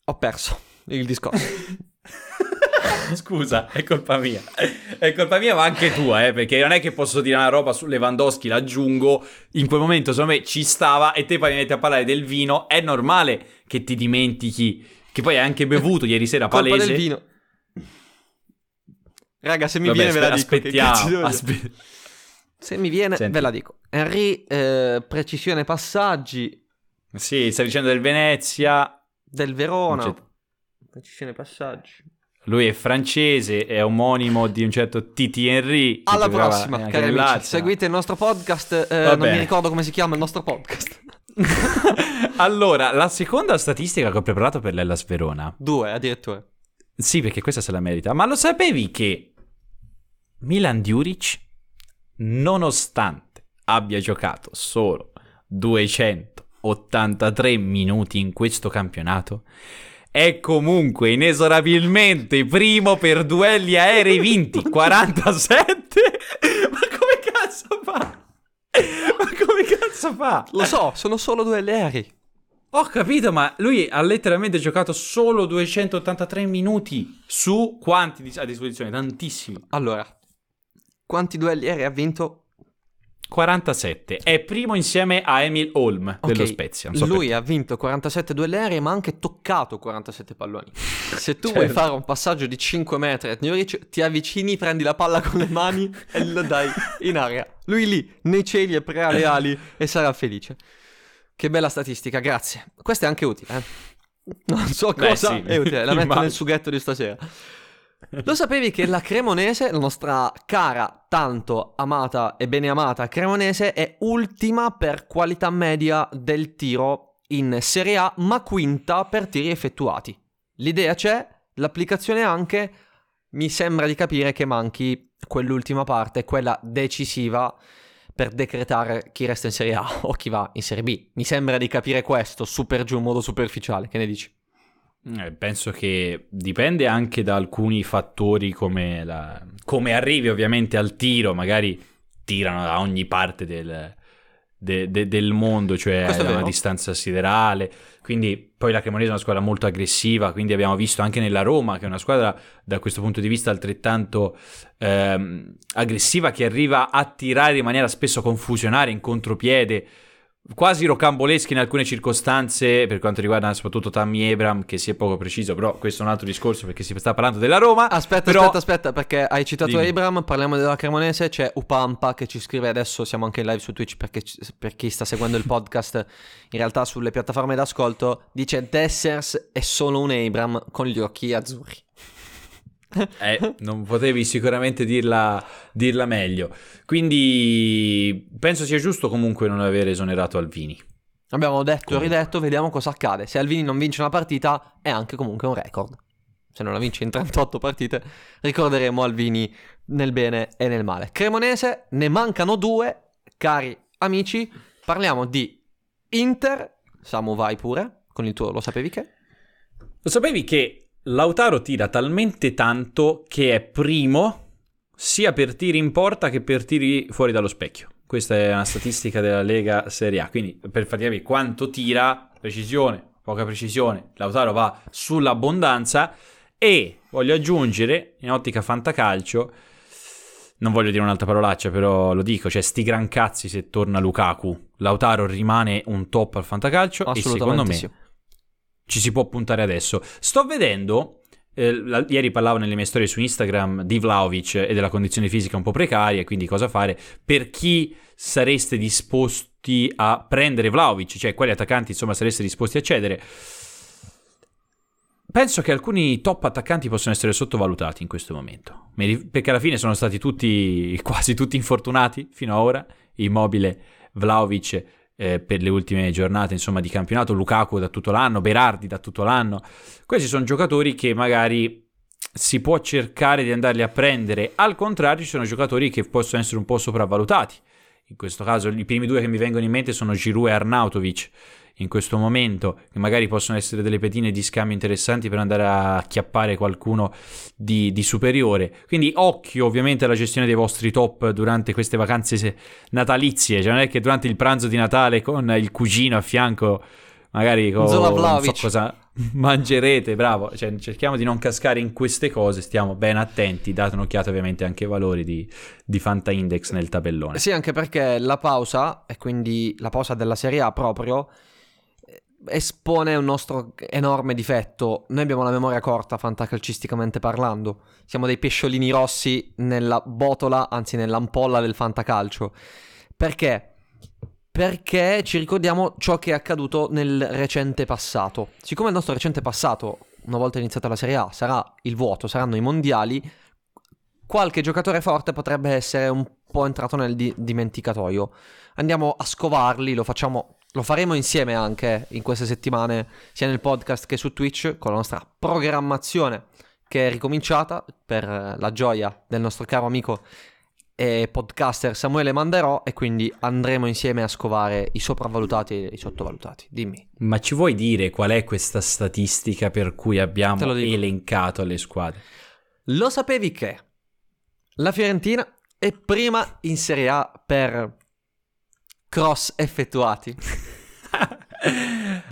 Ho perso il discorso. Scusa, è colpa mia. È colpa mia, ma anche tua, eh, perché non è che posso dire una roba su Lewandowski, l'aggiungo. In quel momento, secondo me, ci stava. E te poi mi metti a parlare del vino. È normale che ti dimentichi. Che poi hai anche bevuto ieri sera, colpa palese. Colpa del vino. Raga, se mi Vabbè, viene ve la dico. Aspettiamo. Aspe... Se mi viene, Senti. ve la dico. Henry, eh, precisione passaggi. Sì, stai dicendo del Venezia. Del Verona. Precisione passaggi. Lui è francese, è omonimo di un certo Titi Henry. Alla prossima, cari amici. Seguite il nostro podcast, eh, non mi ricordo come si chiama il nostro podcast. Allora, la seconda statistica che ho preparato per l'Hellas Verona. Due, addirittura. Sì, perché questa se la merita. Ma lo sapevi che Milan Djuric, nonostante abbia giocato solo duecentottantatré minuti in questo campionato, è comunque inesorabilmente primo per duelli aerei vinti, quarantasette? Ma come cazzo fa? Ma come cazzo fa? Lo so, sono solo duelli aerei. Ho capito, ma lui ha letteralmente giocato solo duecentottantatré minuti su quanti a disposizione? Tantissimi. Allora, quanti duelli aerei ha vinto? quarantasette. È primo insieme a Emil Holm dello okay. Spezia. Non so lui perché. Ha vinto quarantasette duelli aerei, ma ha anche toccato quarantasette palloni. Se tu certo. vuoi fare un passaggio di cinque metri a Djuric, ti avvicini, prendi la palla con le mani e lo dai in aria. Lui lì, nei cieli e pre alle ali, e sarà felice. Che bella statistica, grazie. Questa è anche utile, eh? Non so Beh, cosa sì. è utile, la metto nel sughetto di stasera. Lo sapevi che la Cremonese, la nostra cara, tanto amata e bene amata Cremonese, è ultima per qualità media del tiro in Serie A, ma quinta per tiri effettuati. L'idea c'è, l'applicazione anche, mi sembra di capire che manchi quell'ultima parte, quella decisiva per decretare chi resta in Serie A o chi va in Serie B. Mi sembra di capire questo, super giù in modo superficiale, che ne dici? Eh, penso che dipende anche da alcuni fattori come, la... come arrivi ovviamente al tiro, magari tirano da ogni parte del, de, de, del mondo, cioè a una distanza siderale, quindi poi la Cremonese è una squadra molto aggressiva, quindi abbiamo visto anche nella Roma che è una squadra da questo punto di vista altrettanto ehm, aggressiva, che arriva a tirare in maniera spesso confusionaria, in contropiede, quasi rocamboleschi in alcune circostanze, per quanto riguarda soprattutto Tammy Abraham, che si è poco preciso, però questo è un altro discorso perché si sta parlando della Roma. Aspetta, però... aspetta, aspetta, perché hai citato Dimmi. Abraham, parliamo della Cremonese, c'è Upampa che ci scrive adesso, siamo anche in live su Twitch perché per chi sta seguendo il podcast, in realtà sulle piattaforme d'ascolto, dice Dessers è solo un Abraham con gli occhi azzurri. Eh, non potevi sicuramente dirla, dirla meglio. Quindi penso sia giusto comunque non aver esonerato Alvini. Abbiamo detto e ridetto, vediamo cosa accade. Se Alvini non vince una partita è anche comunque un record. Se non la vince in trentotto partite ricorderemo Alvini nel bene e nel male. Cremonese, ne mancano due, cari amici. Parliamo di Inter. Samu, vai pure con il tuo lo sapevi che? Lo sapevi che Lautaro tira talmente tanto che è primo sia per tiri in porta che per tiri fuori dallo specchio. Questa è una statistica della Lega Serie A. Quindi per farti capire quanto tira, precisione, poca precisione, Lautaro va sull'abbondanza. E voglio aggiungere, in ottica Fantacalcio, non voglio dire un'altra parolaccia però lo dico, cioè sti gran cazzi se torna Lukaku. Lautaro rimane un top al Fantacalcio e secondo me... Sì. Ci si può puntare adesso. Sto vedendo, eh, la, ieri parlavo nelle mie storie su Instagram di Vlahovic e della condizione fisica un po' precaria, quindi cosa fare per chi sareste disposti a prendere Vlahovic, cioè quali attaccanti insomma sareste disposti a cedere. Penso che alcuni top attaccanti possono essere sottovalutati in questo momento, perché alla fine sono stati tutti, quasi tutti infortunati fino ad ora. Immobile, Vlahovic Eh, per le ultime giornate insomma di campionato, Lukaku da tutto l'anno, Berardi da tutto l'anno. Questi sono giocatori che magari si può cercare di andarli a prendere, al contrario ci sono giocatori che possono essere un po' sopravvalutati. In questo caso i primi due che mi vengono in mente sono Giroud e Arnautovic in questo momento, che magari possono essere delle pedine di scambio interessanti per andare a acchiappare qualcuno di, di superiore. Quindi occhio ovviamente alla gestione dei vostri top durante queste vacanze natalizie, cioè non è che durante il pranzo di Natale con il cugino a fianco magari con non so cosa mangerete, bravo, cioè, cerchiamo di non cascare in queste cose, stiamo ben attenti, date un'occhiata ovviamente anche ai valori di, di Fanta Index nel tabellone. Sì, anche perché la pausa, e quindi la pausa della Serie A proprio, espone un nostro enorme difetto. Noi abbiamo la memoria corta, fantacalcisticamente parlando, siamo dei pesciolini rossi nella botola, anzi nell'ampolla del fantacalcio. Perché? Perché ci ricordiamo ciò che è accaduto nel recente passato. Siccome il nostro recente passato, una volta iniziata la Serie A, sarà il vuoto, saranno i mondiali, qualche giocatore forte potrebbe essere un po' entrato nel di- dimenticatoio. Andiamo a scovarli, lo facciamo, lo faremo insieme anche in queste settimane, sia nel podcast che su Twitch, con la nostra programmazione che è ricominciata per la gioia del nostro caro amico e podcaster Samuele Manderò, e quindi andremo insieme a scovare i sopravvalutati e i sottovalutati. Dimmi, ma ci vuoi dire qual è questa statistica per cui abbiamo elencato le squadre? Lo sapevi che la Fiorentina è prima in Serie A per cross effettuati?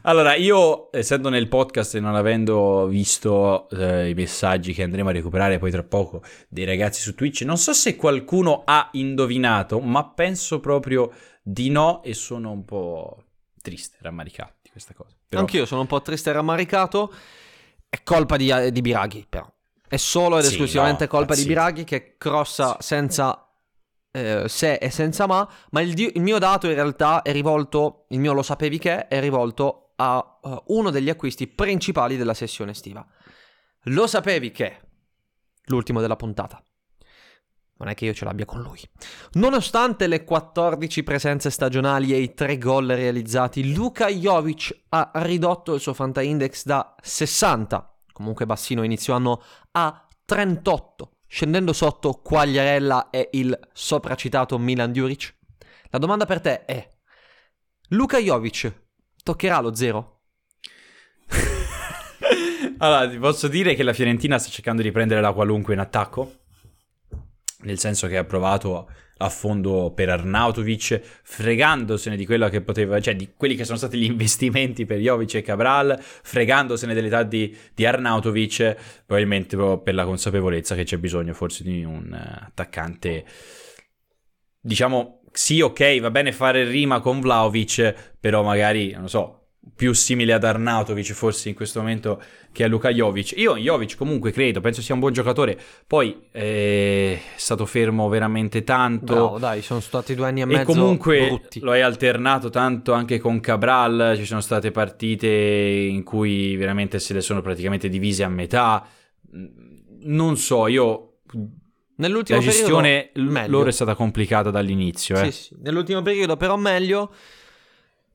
Allora, io, essendo nel podcast e non avendo visto eh, i messaggi che andremo a recuperare poi tra poco dei ragazzi su Twitch, non so se qualcuno ha indovinato, ma penso proprio di no, e sono un po' triste, rammaricato di questa cosa. Però... anch'io sono un po' triste e rammaricato. È colpa di, di Biraghi, però. È solo ed sì, esclusivamente no, colpa pazzito. di Biraghi, che crossa sì. senza... Eh, se e senza ma, ma il, di- il mio dato in realtà è rivolto, il mio lo sapevi che è rivolto a uh, uno degli acquisti principali della sessione estiva. Lo sapevi che, l'ultimo della puntata, non è che io ce l'abbia con lui. Nonostante le quattordici presenze stagionali e i tre gol realizzati, Luka Jovic ha ridotto il suo Fanta Index da sessanta, comunque bassino inizio anno, a trentotto, scendendo sotto Quagliarella e il sopracitato Milan Djuric. La domanda per te è: Luka Jovic toccherà lo zero? Allora, ti posso dire che la Fiorentina sta cercando di prendere la qualunque in attacco, nel senso che ha provato a fondo per Arnautovic, fregandosene di quello che poteva, cioè di quelli che sono stati gli investimenti per Jovic e Cabral, fregandosene dell'età di, di Arnautovic, probabilmente proprio per la consapevolezza che c'è bisogno forse di un attaccante, diciamo, sì, ok, va bene fare rima con Vlahovic, però magari, non so, più simile ad Arnautovic forse in questo momento che a Luka Jovic. Io Jovic comunque credo, penso sia un buon giocatore, poi eh, è stato fermo veramente tanto. No, dai, sono stati due anni e, e mezzo comunque brutti. Lo hai alternato tanto anche con Cabral, ci sono state partite in cui veramente se le sono praticamente divise a metà. Non so, io nell'ultimo la gestione periodo, l- loro è stata complicata dall'inizio, eh. Sì, sì. Nell'ultimo periodo però meglio.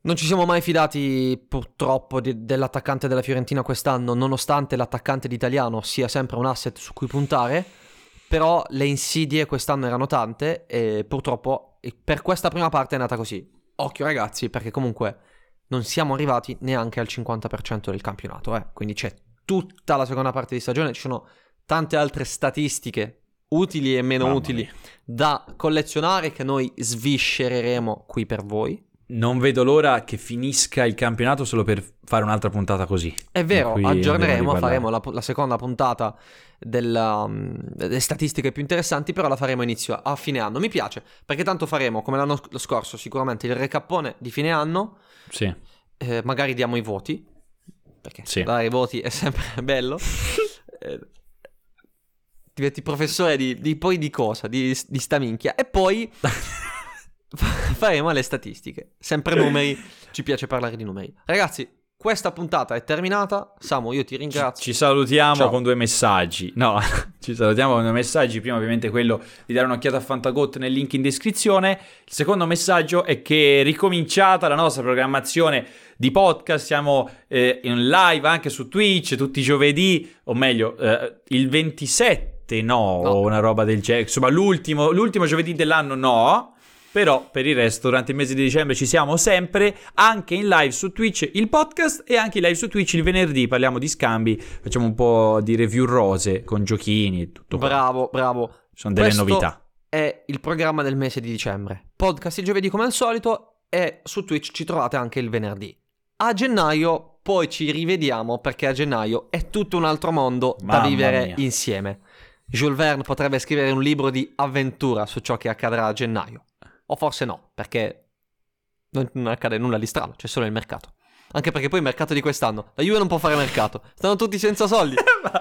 Non ci siamo mai fidati purtroppo di, dell'attaccante della Fiorentina quest'anno, nonostante l'attaccante d'Italiano sia sempre un asset su cui puntare, però le insidie quest'anno erano tante e purtroppo per questa prima parte è nata così. Occhio ragazzi, perché comunque non siamo arrivati neanche al cinquanta per cento del campionato, eh? Quindi c'è tutta la seconda parte di stagione, ci sono tante altre statistiche utili e meno Mamma utili mia. da collezionare che noi sviscereremo qui per voi. Non vedo l'ora che finisca il campionato solo per fare un'altra puntata così. È vero, aggiorneremo, faremo la, la seconda puntata della, um, delle statistiche più interessanti, però la faremo inizio a fine anno. Mi piace, perché tanto faremo, come l'anno scorso, sicuramente il recappone di fine anno. Sì. Eh, magari diamo i voti, perché sì. dare i voti è sempre bello. eh, diventi professore di, di poi di cosa? Di, di sta minchia. E poi... faremo le statistiche, sempre numeri, ci piace parlare di numeri. Ragazzi, questa puntata è terminata. Samu, io ti ringrazio. Ci, ci salutiamo Ciao. con due messaggi. No, ci salutiamo con due messaggi. Prima ovviamente quello di dare un'occhiata a Fantagot nel link in descrizione. Il secondo messaggio è che è ricominciata la nostra programmazione di podcast. Siamo eh, in live anche su Twitch tutti i giovedì, o meglio eh, il ventisette no, no, una roba del genere. Insomma, l'ultimo, l'ultimo giovedì dell'anno no. Però per il resto durante il mese di dicembre ci siamo sempre, anche in live su Twitch il podcast e anche in live su Twitch il venerdì, parliamo di scambi, facciamo un po' di review rose con giochini e tutto. Bravo, qua. bravo. Sono delle Questo novità. È il programma del mese di dicembre. Podcast il giovedì come al solito e su Twitch ci trovate anche il venerdì. A gennaio poi ci rivediamo, perché a gennaio è tutto un altro mondo Mamma da vivere mia. insieme. Jules Verne potrebbe scrivere un libro di avventura su ciò che accadrà a gennaio. O forse no, perché non accade nulla di strano, c'è solo il mercato. Anche perché poi il mercato di quest'anno, la Juve non può fare mercato, stanno tutti senza soldi,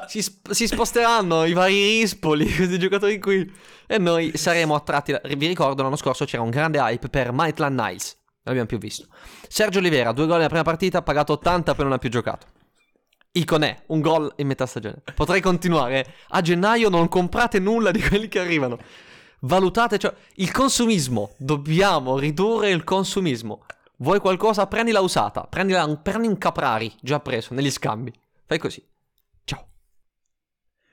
si, sp- si sposteranno i vari rispoli, questi giocatori qui, e noi saremo attratti da... Vi ricordo l'anno scorso c'era un grande hype per Maitland Niles, non l'abbiamo più visto. Sergio Oliveira, due gol nella prima partita, pagato ottanta, poi non ha più giocato. Iconè, un gol in metà stagione. Potrei continuare. A gennaio non comprate nulla di quelli che arrivano. Valutate, cioè, il consumismo. Dobbiamo ridurre il consumismo. Vuoi qualcosa? Prendila usata. Prendila, prendi un Caprari già preso negli scambi. Fai così.